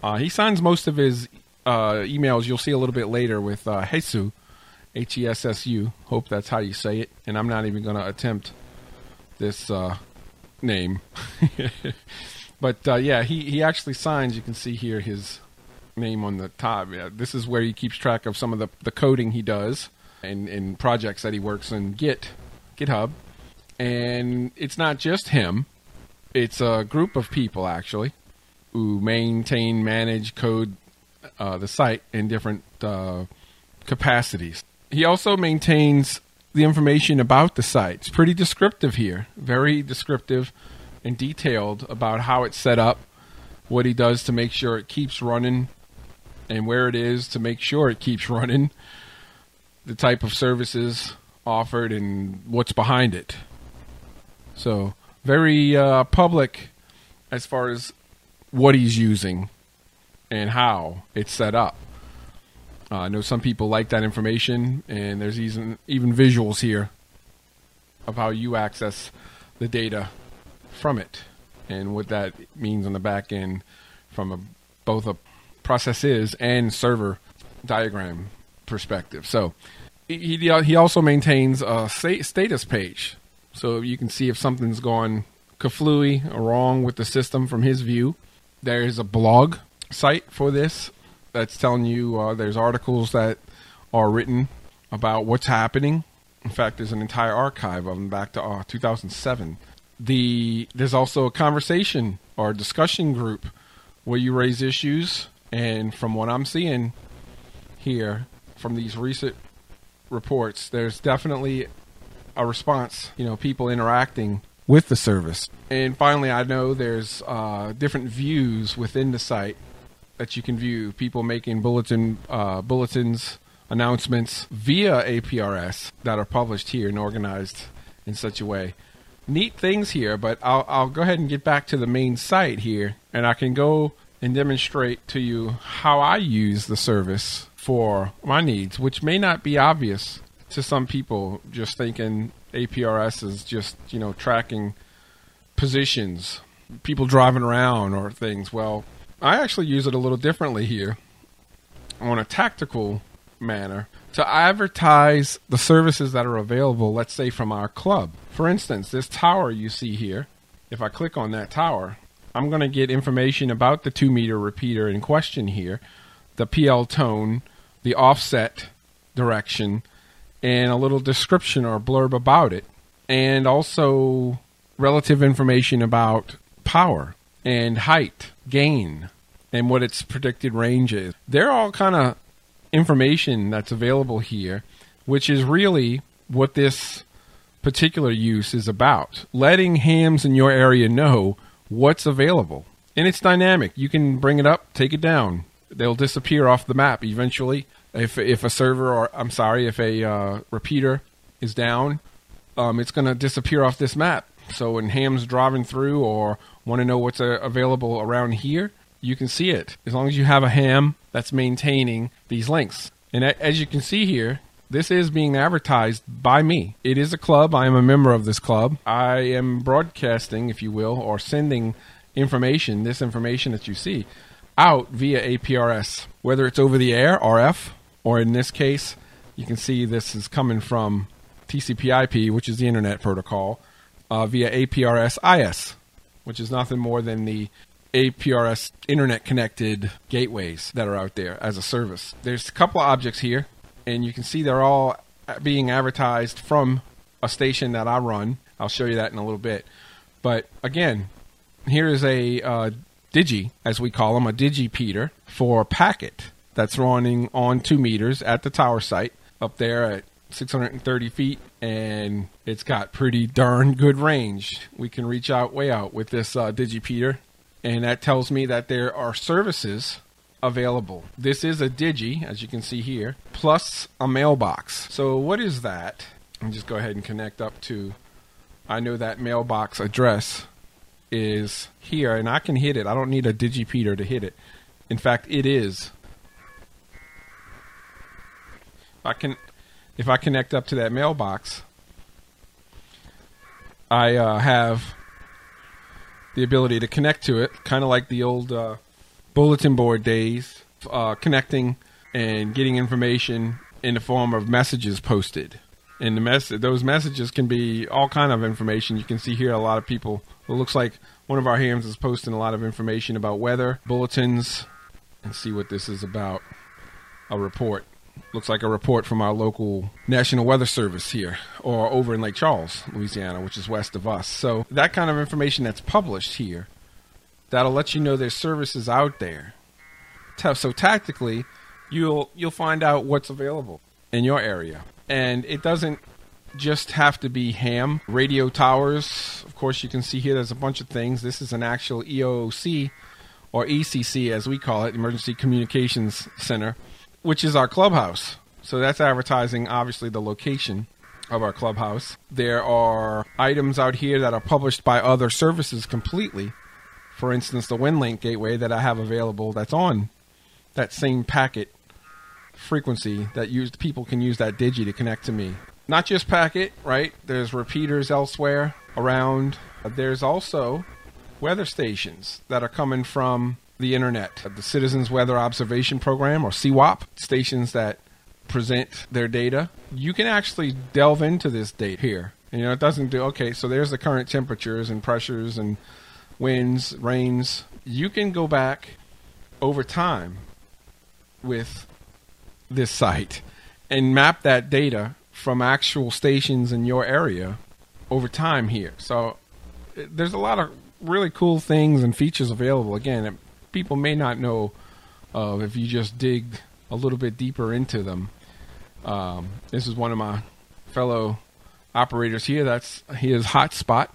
Uh, he signs most of his uh, emails, you'll see a little bit later, with uh, Hessu, H E S S U. Hope that's how you say it. And I'm not even going to attempt this uh, name. But uh, yeah, he, he actually signs, you can see here, his name on the top. Yeah, this is where he keeps track of some of the, the coding he does and, and projects that he works in Git, GitHub. And it's not just him. It's a group of people, actually, who maintain, manage, code uh, the site in different uh, capacities. He also maintains the information about the site. It's pretty descriptive here, very descriptive and detailed about how it's set up, what he does to make sure it keeps running, and where it is to make sure it keeps running, the type of services offered, and what's behind it. So very uh, public as far as what he's using and how it's set up. Uh, I know some people like that information, and there's even, even visuals here of how you access the data from it and what that means on the back end from a, both a processes and server diagram perspective. So he he also maintains a status page, so you can see if something's gone kaflooey or wrong with the system from his view. There is a blog site for this that's telling you uh, there's articles that are written about what's happening. In fact, there's an entire archive of them back to uh, two thousand seven. The there's also a conversation or a discussion group where you raise issues, and from what I'm seeing here from these recent reports, there's definitely a response, you know, people interacting with the service. And finally, I know there's uh, different views within the site that you can view, people making bulletin uh, bulletins, announcements via A P R S that are published here and organized in such a way. Neat things here, but I'll, I'll go ahead and get back to the main site here, and I can go and demonstrate to you how I use the service for my needs, which may not be obvious to some people, just thinking A P R S is just, you know, tracking positions, people driving around or things. Well, I actually use it a little differently here on a tactical manner to advertise the services that are available, let's say, from our club. For instance, this tower you see here, if I click on that tower, I'm going to get information about the two meter repeater in question here, the P L tone, the offset direction, and a little description or blurb about it, and also relative information about power and height, gain, and what its predicted range is. They're all kind of information that's available here, which is really what this particular use is about, letting hams in your area know what's available. And it's dynamic. You can bring it up, take it down. They'll disappear off the map eventually. If, if a server or, I'm sorry, if a uh, repeater is down, um, it's going to disappear off this map. So when hams driving through or want to know what's uh, available around here, you can see it, as long as you have a ham that's maintaining these links. And a as you can see here, this is being advertised by me. It is a club. I am a member of this club. I am broadcasting, if you will, or sending information, this information that you see, out via A P R S, whether it's over the air, R F, or in this case, you can see this is coming from T C P I P, which is the Internet Protocol, uh, via A P R S I S, which is nothing more than the A P R S internet-connected gateways that are out there as a service. There's a couple of objects here, and you can see they're all being advertised from a station that I run. I'll show you that in a little bit. But again, here is a uh, digi, as we call them, a digipeater for packet that's running on two meters at the tower site up there at six hundred thirty feet, and it's got pretty darn good range. We can reach out way out with this uh, digipeater. And that tells me that there are services available. This is a digi, as you can see here, plus a mailbox. So what is that? I'll just go ahead and connect up to, I know that mailbox address is here, and I can hit it. I don't need a digipeater to hit it. In fact, it is. I can, if I connect up to that mailbox, I uh, have the ability to connect to it, kind of like the old uh, bulletin board days, uh, connecting and getting information in the form of messages posted. And the mess those messages can be all kind of information. You can see here a lot of people. It looks like one of our hams is posting a lot of information about weather, bulletins, and see what this is about. A report. Looks like a report from our local National Weather Service here, or over in Lake Charles, Louisiana, which is west of us. So that kind of information that's published here, that'll let you know there's services out there. So tactically, you'll you'll find out what's available in your area. And it doesn't just have to be ham. Radio towers, of course, you can see here there's a bunch of things. This is an actual E O C, or E C C as we call it, Emergency Communications Center, which is our clubhouse. So that's advertising, obviously, the location of our clubhouse. There are items out here that are published by other services completely. For instance, the WinLink gateway that I have available that's on that same packet frequency that used people can use that digi to connect to me. Not just packet, right? There's repeaters elsewhere around. There's also weather stations that are coming from the internet, the Citizens Weather Observation Program, or C W O P, stations that present their data. You can actually delve into this data here. You know, it doesn't do, okay, so there's the current temperatures and pressures and winds, rains. You can go back over time with this site and map that data from actual stations in your area over time here. So there's a lot of really cool things and features available. Again, that people may not know of if you just dig a little bit deeper into them. Um, this is one of my fellow operators here. That's his hotspot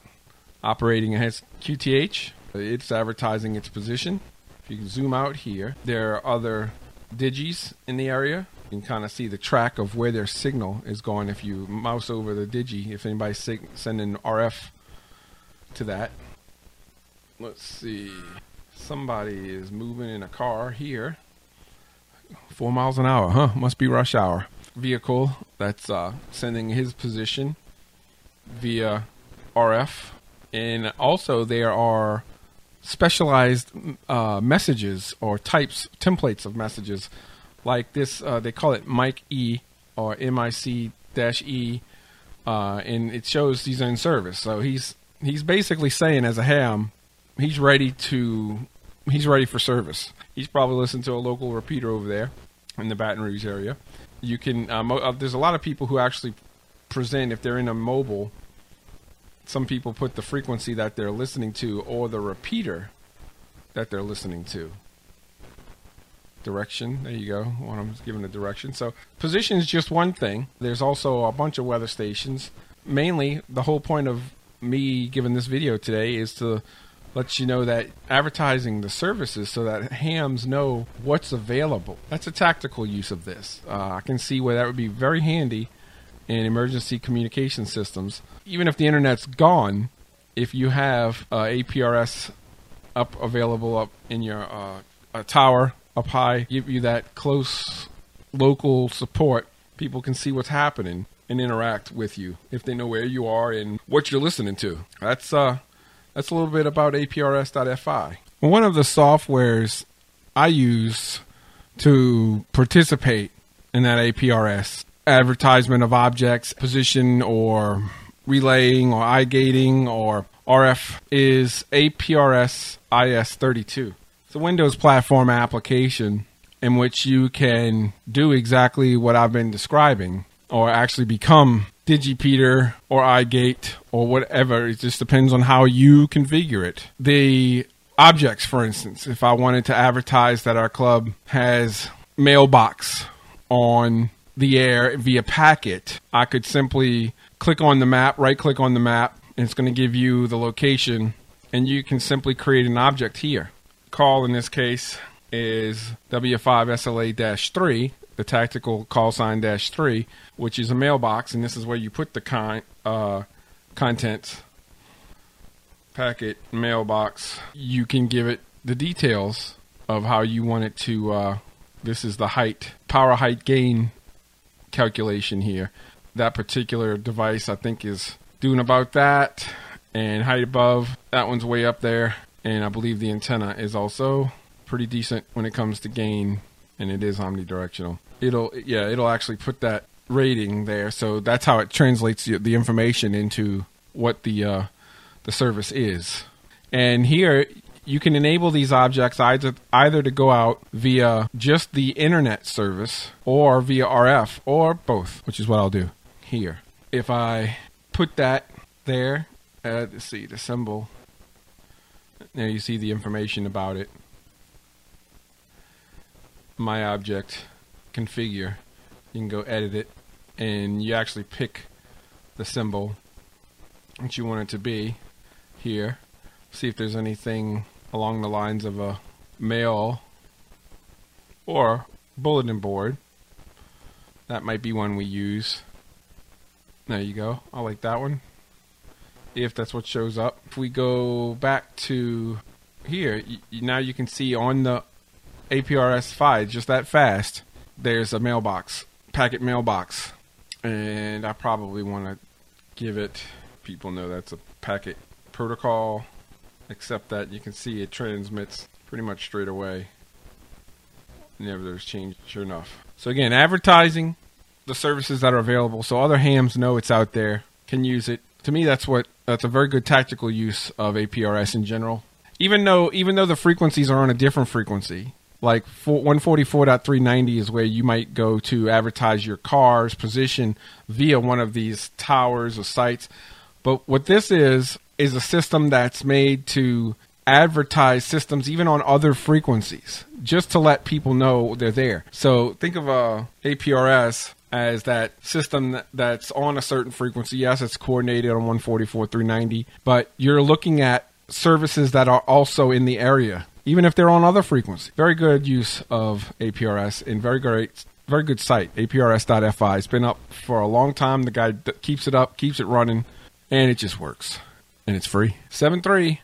operating at his Q T H. It's advertising its position. If you can zoom out here, there are other digis in the area. You can kind of see the track of where their signal is going if you mouse over the digi, if anybody's sending R F to that. Let's see. Somebody is moving in a car here. Four miles an hour, huh? Must be rush hour. Vehicle that's uh, sending his position via R F. And also there are specialized uh, messages or types, templates of messages like this. Uh, they call it Mike E or M I C E, uh, and it shows he's in service. So he's he's basically saying as a ham, he's ready to he's ready for service. He's probably listening to a local repeater over there in the Baton Rouge area. You can um, uh, there's a lot of people who actually present if they're in a mobile. Some people put the frequency that they're listening to or the repeater that they're listening to. Direction, there you go, when I'm giving the direction. So position is just one thing. There's also a bunch of weather stations. Mainly, the whole point of me giving this video today is to let you know that advertising the services so that hams know what's available. That's a tactical use of this. Uh, I can see where that would be very handy in emergency communication systems. Even if the internet's gone, if you have uh, A P R S up available up in your uh, a tower up high, give you that close local support, people can see what's happening and interact with you if they know where you are and what you're listening to. That's uh, that's a little bit about A P R S dot F I. One of the softwares I use to participate in that A P R S advertisement of objects, position, or relaying, or eye gating, or R F is A P R S I S thirty-two. It's a Windows platform application in which you can do exactly what I've been describing, or actually become DigiPeter or iGate or whatever. It just depends on how you configure it. The objects, for instance, if I wanted to advertise that our club has mailbox on the air via packet, I could simply click on the map, right click on the map, and it's going to give you the location, and you can simply create an object here. Call in this case is W five S L A dash three, the tactical call sign dash three, which is a mailbox, and this is where you put the con uh, contents, packet, mailbox. You can give it the details of how you want it to, uh, this is the height, power height gain calculation here. That particular device I think is doing about that, and height above, that one's way up there, and I believe the antenna is also pretty decent when it comes to gain, and it is omnidirectional. It'll, yeah, it'll actually put that rating there, so that's how it translates the information into what the uh, the service is. And here you can enable these objects either, either to go out via just the internet service or via R F or both, which is what I'll do here. If I put that there, uh, let's see, the symbol. Now you see the information about it. My object, configure. You can go edit it, and you actually pick the symbol that you want it to be here. See if there's anything along the lines of a mail or bulletin board. That might be one we use. There you go. I like that one. If that's what shows up. If we go back to here, you, now you can see on the A P R S F I just that fast, there's a mailbox, packet mailbox. And I probably want to give it, people know that's a packet protocol, except that you can see it transmits pretty much straight away. Never there's change, sure enough. So again, advertising the services that are available so other hams know it's out there, can use it. To me, that's what that's a very good tactical use of A P R S in general. Even though even though the frequencies are on a different frequency, Like one forty-four point three ninety is where you might go to advertise your car's position via one of these towers or sites. But what this is, is a system that's made to advertise systems even on other frequencies, just to let people know they're there. So think of uh, A P R S as that system that's on a certain frequency. Yes, it's coordinated on one forty-four point three ninety, but you're looking at services that are also in the area, even if they're on other frequencies. Very good use of A P R S, and very great, very good site, A P R S dot F I. It's been up for a long time. The guy d- keeps it up, keeps it running, and it just works. And it's free. seven three.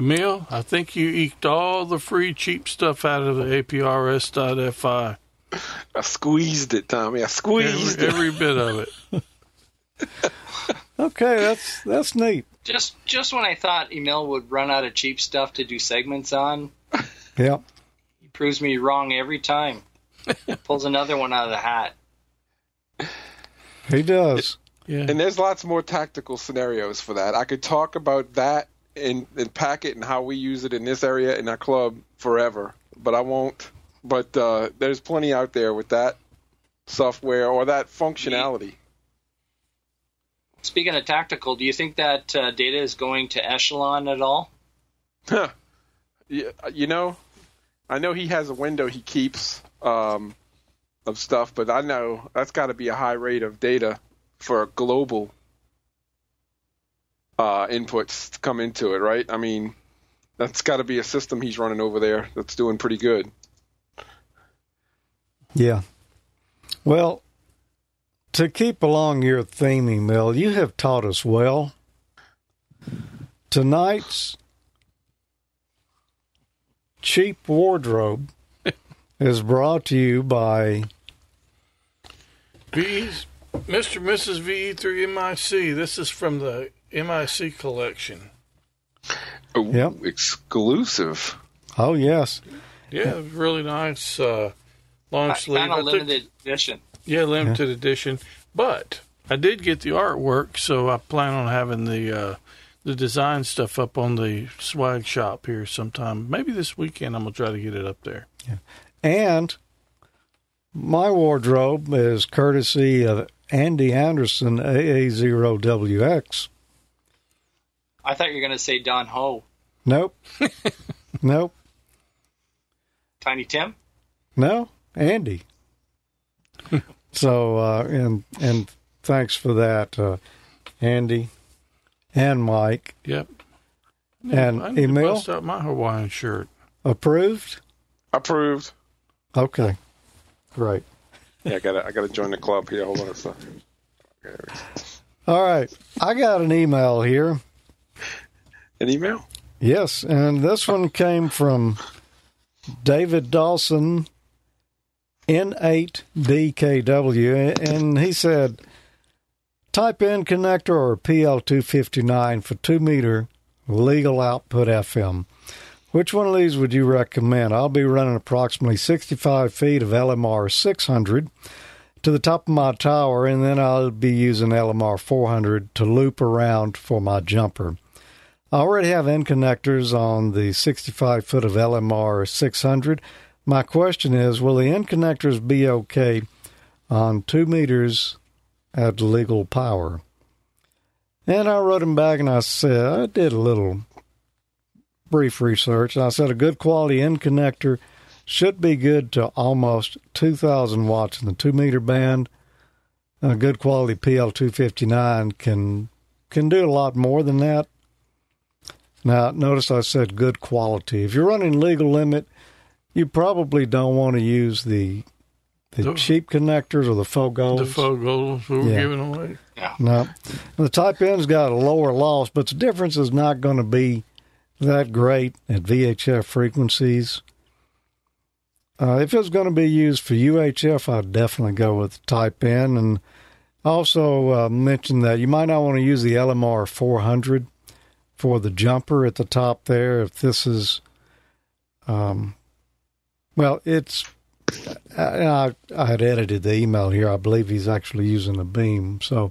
Emil, I think you eked all the free, cheap stuff out of the A P R S dot F I. I squeezed it, Tommy. I squeezed every, it. every bit of it. Okay, that's that's neat. Just just when I thought Emil would run out of cheap stuff to do segments on, yeah, he proves me wrong every time. Pulls another one out of the hat. He does. It, yeah. And there's lots more tactical scenarios for that. I could talk about that and, and pack it and how we use it in this area in our club forever, but I won't. But uh, there's plenty out there with that software or that functionality. Speaking of tactical, do you think that uh, data is going to Echelon at all? Huh. You, you know, I know he has a window he keeps um, of stuff, but I know that's got to be a high rate of data for global Uh, inputs to come into it, right? I mean, that's got to be a system he's running over there that's doing pretty good. Yeah. Well, to keep along your theme, Emil, you have taught us well. Tonight's cheap wardrobe is brought to you by V's, Mister and Missus V E three M I C. This is from the M I C collection. Oh, yep. Exclusive. Oh, yes. Yeah, really nice uh, long sleeve. Kind of limited think, edition. Yeah, limited yeah. edition. But I did get the artwork, so I plan on having the uh, the design stuff up on the swag shop here sometime. Maybe this weekend I'm going to try to get it up there. Yeah. And my wardrobe is courtesy of Andy Anderson, A A zero W X. I thought you were going to say Don Ho. Nope. Nope. Tiny Tim? No, Andy. So, uh, and and thanks for that, uh, Andy and Mike. Yep. Yeah, and I need Emil? To bust out my Hawaiian shirt. Approved? Approved. Okay. Great. Yeah, I got I got to join the club here. Hold on a second. Okay. All right. I got an email here. An email? Yes, and this one came from David Dawson, N eight D K W, and he said, type in connector or P L two fifty-nine for two-meter legal output F M. Which one of these would you recommend? I'll be running approximately sixty-five feet of L M R six hundred to the top of my tower, and then I'll be using L M R four hundred to loop around for my jumper. I already have end connectors on the sixty-five foot of L M R six hundred. My question is, will the end connectors be okay on two meters at legal power? And I wrote him back and I said, I did a little brief research. And I said a good quality end connector should be good to almost two thousand watts in the two meter band. A good quality P L two fifty-nine can, can do a lot more than that. Now, notice I said good quality. If you're running legal limit, you probably don't want to use the the, the cheap connectors or the Fogos. The Fogos we were yeah. giving away. Yeah. No. The type N's got a lower loss, but the difference is not going to be that great at V H F frequencies. Uh, if it's going to be used for U H F, I'd definitely go with type N. And also uh, mention that you might not want to use the L M R four hundred. For the jumper at the top there, if this is, um, well, it's I, I had edited the email here. I believe he's actually using a beam. So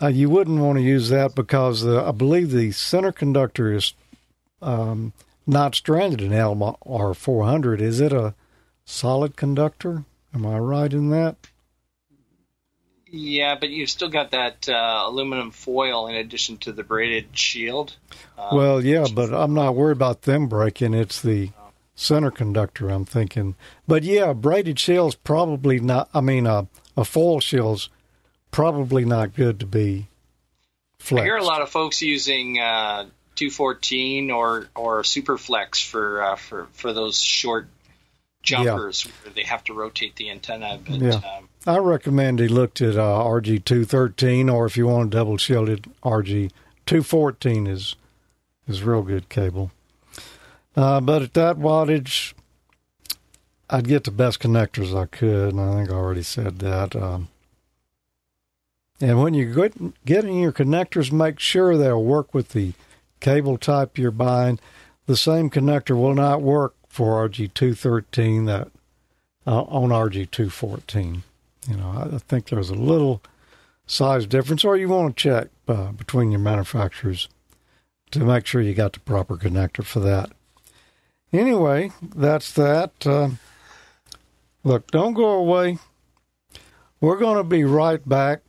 uh, you wouldn't want to use that because the, I believe the center conductor is um, not stranded in L R four hundred. Is it a solid conductor? Am I right in that? Yeah, but you've still got that uh, aluminum foil in addition to the braided shield. Um, well, yeah, but I'm not worried about them breaking. It's the center conductor, I'm thinking. But, yeah, braided shield's probably not, I mean, uh, a foil shield's probably not good to be flexed. I hear a lot of folks using uh, two fourteen or, or Superflex for, uh, for, for those short jumpers, yeah, where they have to rotate the antenna. But, yeah. Um, I recommend he looked at uh, R G two thirteen, or if you want a double-shielded, R G two fourteen is is real good cable. Uh, but at that wattage, I'd get the best connectors I could, and I think I already said that. Um, and when you're getting your connectors, make sure they'll work with the cable type you're buying. The same connector will not work for R G two thirteen that uh, on R G two fourteen. You know, I think there's a little size difference, or you want to check uh, between your manufacturers to make sure you got the proper connector for that. Anyway, that's that. Uh, look, don't go away. We're going to be right back.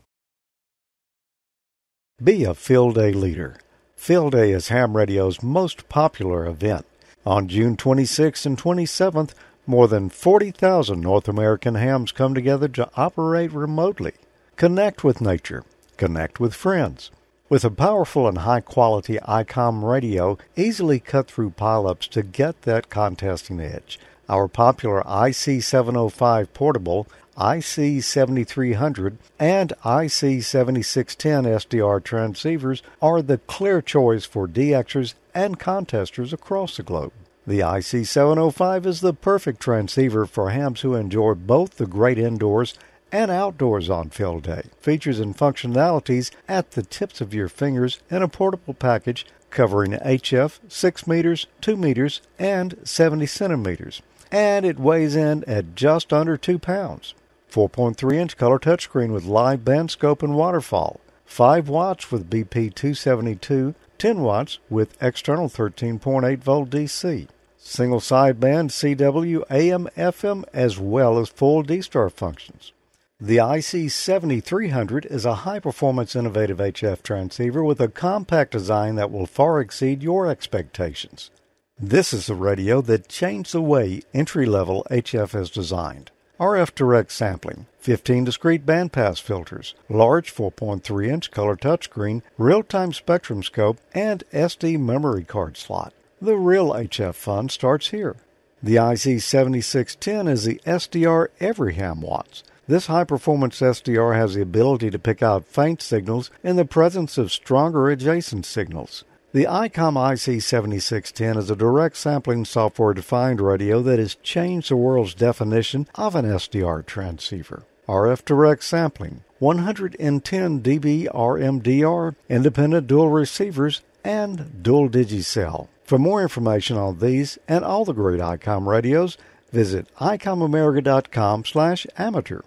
Be a Field Day leader. Field Day is ham radio's most popular event. On June twenty-sixth and twenty-seventh, more than forty thousand North American hams come together to operate remotely. Connect with nature. Connect with friends. With a powerful and high-quality I COM radio, easily cut through pileups to get that contesting edge. Our popular I C seven oh five portable, I C seventy-three hundred, and I C seventy-six ten S D R transceivers are the clear choice for DXers and contesters across the globe. The I C seven oh five is the perfect transceiver for hams who enjoy both the great indoors and outdoors on Field Day. Features and functionalities at the tips of your fingers in a portable package covering H F six meters, two meters, and seventy centimeters. And it weighs in at just under two pounds. four point three inch color touchscreen with live band scope and waterfall. five watts with B P two seventy-two, ten watts with external thirteen point eight volt D C. Single sideband C W, A M, F M, as well as full D-Star functions. The I C seventy-three hundred is a high-performance innovative H F transceiver with a compact design that will far exceed your expectations. This is a radio that changed the way entry-level H F is designed. R F direct sampling, fifteen discrete bandpass filters, large four point three inch color touchscreen, real-time spectrum scope, and S D memory card slot. The real H F fun starts here. The I C seventy-six ten is the S D R every ham wants. This high-performance S D R has the ability to pick out faint signals in the presence of stronger adjacent signals. The I COM I C seventy-six ten is a direct sampling software-defined radio that has changed the world's definition of an S D R transceiver. R F direct sampling, one hundred ten decibel R M D R, independent dual receivers, and dual digicell. For more information on these and all the great I COM radios, visit icomamerica.com slash amateur.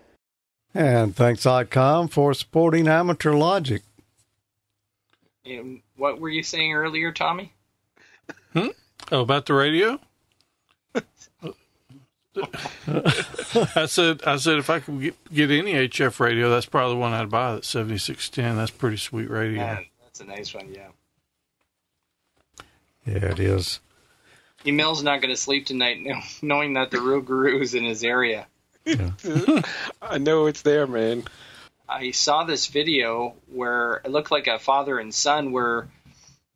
And thanks, I COM, for supporting Amateur Logic. And what were you saying earlier, Tommy? Hmm? Oh, about the radio? I said, I said, if I could get, get any H F radio, that's probably the one I'd buy. That seventy-six ten. That's pretty sweet radio. Yeah, that's a nice one. Yeah. Yeah, it is. Emil's not going to sleep tonight, knowing that the Rougarou's in his area. Yeah. I know it's there, man. I saw this video where it looked like a father and son were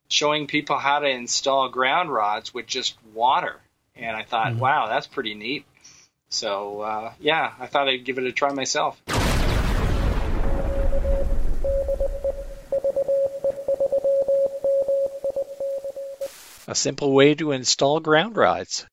showing people how to install ground rods with just water. And I thought, mm-hmm. wow, that's pretty neat. So, uh, yeah, I thought I'd give it a try myself. A simple way to install ground rods.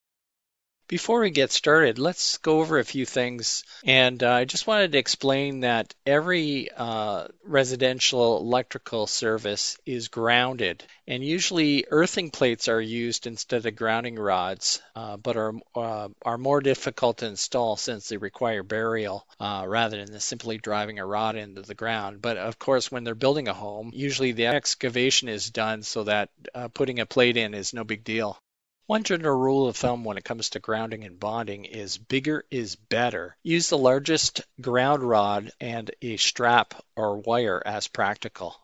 Before we get started, let's go over a few things. And uh, I just wanted to explain that every uh, residential electrical service is grounded. And usually earthing plates are used instead of grounding rods, uh, but are uh, are more difficult to install since they require burial uh, rather than simply driving a rod into the ground. But of course, when they're building a home, usually the excavation is done so that uh, putting a plate in is no big deal. One general rule of thumb when it comes to grounding and bonding is bigger is better. Use the largest ground rod and a strap or wire as practical.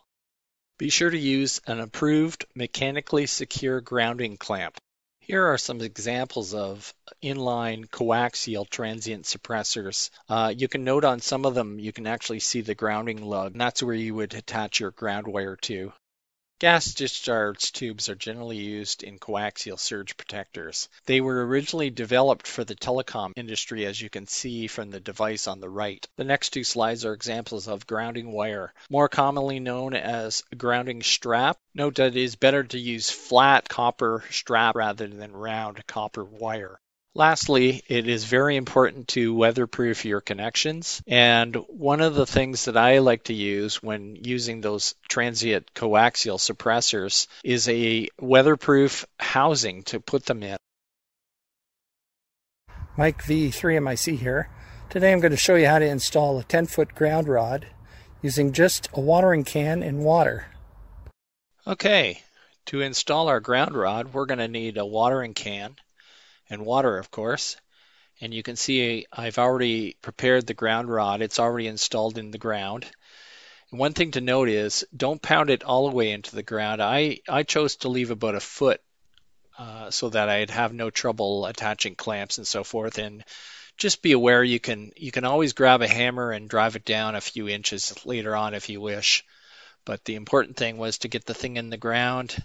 Be sure to use an approved mechanically secure grounding clamp. Here are some examples of inline coaxial transient suppressors. Uh, you can note on some of them you can actually see the grounding lug, and that's where you would attach your ground wire to. Gas discharge tubes are generally used in coaxial surge protectors. They were originally developed for the telecom industry, as you can see from the device on the right. The next two slides are examples of grounding wire, more commonly known as grounding strap. Note that it is better to use flat copper strap rather than round copper wire. Lastly, it is very important to weatherproof your connections, and one of the things that I like to use when using those transient coaxial suppressors is a weatherproof housing to put them in. Mike V three M I C here. Today I'm going to show you how to install a ten foot ground rod using just a watering can and water. Okay, to install our ground rod we're going to need a watering can and water, of course, and you can see I've already prepared the ground rod. It's already installed in the ground. And one thing to note is don't pound it all the way into the ground. I, I chose to leave about a foot uh, so that I'd have no trouble attaching clamps and so forth. And just be aware you can, you can always grab a hammer and drive it down a few inches later on if you wish. But the important thing was to get the thing in the ground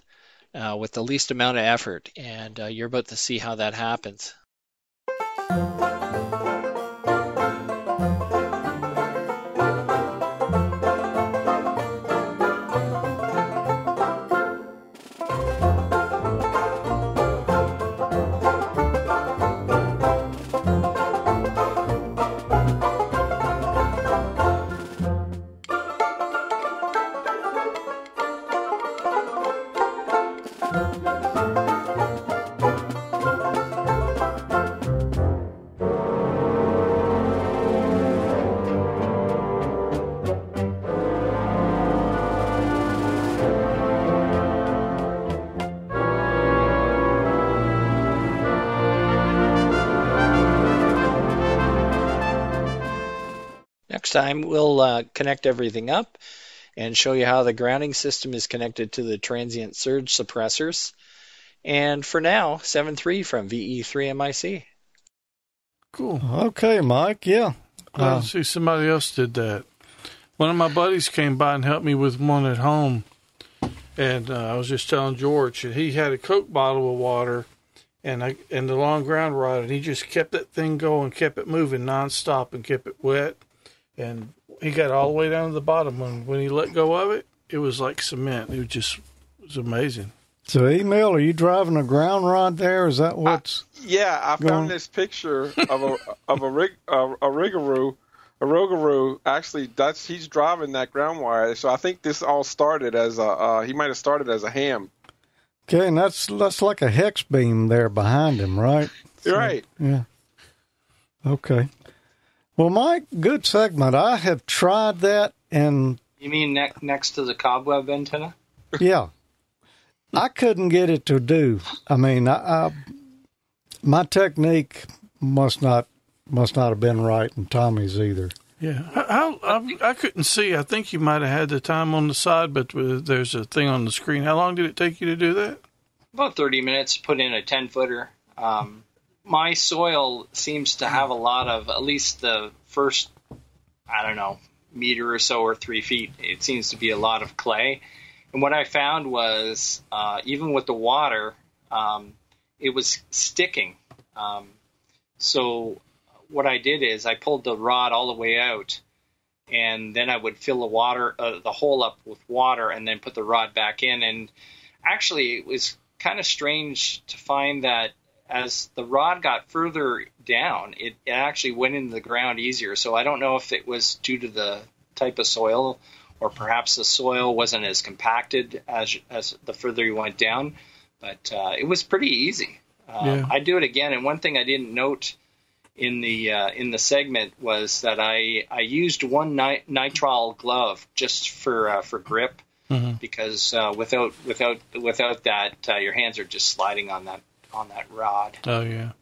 Uh, with the least amount of effort, and uh, you're about to see how that happens. Time we'll uh, connect everything up and show you how the grounding system is connected to the transient surge suppressors. And for now, seven three from V E three M I C. Cool. Okay, Mike. Yeah. Glad to see somebody else did that. One of my buddies came by and helped me with one at home. And uh, I was just telling George, and he had a Coke bottle of water and, I, and the long ground rod, and he just kept that thing going, kept it moving nonstop, and kept it wet. And he got all the way down to the bottom, and when he let go of it, it was like cement. It was just it was amazing. So, Emil, are you driving a ground rod there? Is that what's? I, yeah, I going? found this picture of a of a rig a, a Rougarou, a Rougarou. Actually, that's he's driving that ground wire. So I think this all started as a uh, he might have started as a ham. Okay, and that's that's like a hex beam there behind him, right? You're so, right. Yeah. Okay. Well, Mike, good segment. I have tried that, and you mean ne next to the cobweb antenna? Yeah, I couldn't get it to do. I mean, I, I, my technique must not must not have been right, and Tommy's either. Yeah, I, I, I, I couldn't see. I think you might have had the time on the side, but there's a thing on the screen. How long did it take you to do that? About thirty minutes. Put in a ten footer. Um, My soil seems to have a lot of, at least the first, I don't know, meter or so or three feet, it seems to be a lot of clay. And what I found was, uh, even with the water, um, it was sticking. Um, so what I did is I pulled the rod all the way out, and then I would fill the water, uh, the hole up with water, and then put the rod back in. And actually, it was kind of strange to find that as the rod got further down, it actually went into the ground easier. So I don't know if it was due to the type of soil, or perhaps the soil wasn't as compacted as as the further you went down. But uh, it was pretty easy. Uh, yeah. I do it again. And one thing I didn't note in the uh, in the segment was that I I used one nit nitrile glove just for uh, for grip. Mm-hmm. Because uh, without without without that, uh, your hands are just sliding on that on that rod. Oh yeah,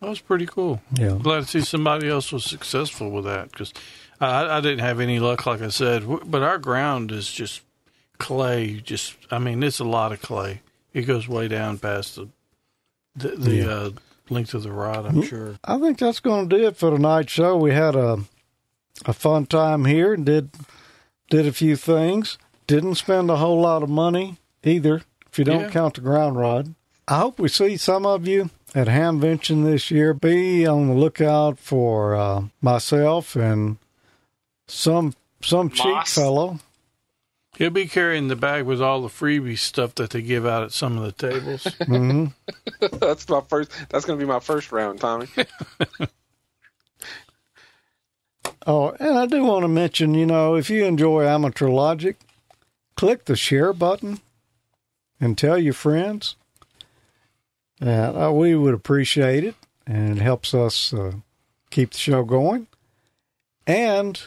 that was pretty cool. Yeah, I'm glad to see somebody else was successful with that, because I, I didn't have any luck, like I said. But our ground is just clay. Just I mean, it's a lot of clay. It goes way down past the the, the yeah. uh, length of the rod. I'm sure. I think that's going to do it for tonight's show. We had a a fun time here and did did a few things. Didn't spend a whole lot of money either, if you don't yeah. count the ground rod. I hope we see some of you at Hamvention this year. Be on the lookout for uh, myself and some some Moss. cheap fellow. He'll be carrying the bag with all the freebie stuff that they give out at some of the tables. Mm-hmm. That's my first. That's going to be my first round, Tommy. Oh, and I do want to mention, you know, if you enjoy Amateur Logic, click the share button and tell your friends. Uh, we would appreciate it, and it helps us uh, keep the show going. And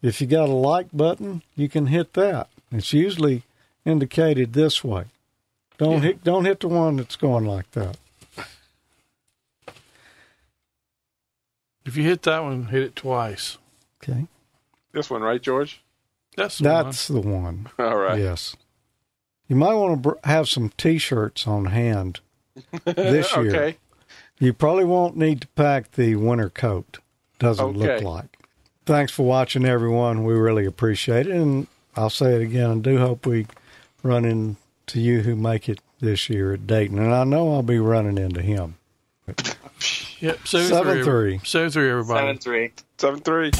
if you got a like button, you can hit that. It's usually indicated this way. Don't yeah. hit, don't hit the one that's going like that. If you hit that one, hit it twice. Okay. This one, right, George? That's the That's one. the one. All right. Yes. You might want to have some T-shirts on hand this year. Okay. You probably won't need to pack the winter coat. Doesn't okay. look like. Thanks for watching, everyone. We really appreciate it. And I'll say it again. I do hope we run into you who make it this year at Dayton. And I know I'll be running into him. Yep, seven three. seven three, everybody. seven three. seven three.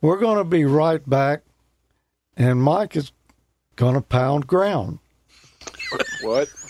We're going to be right back, and Mike is going to pound ground. What?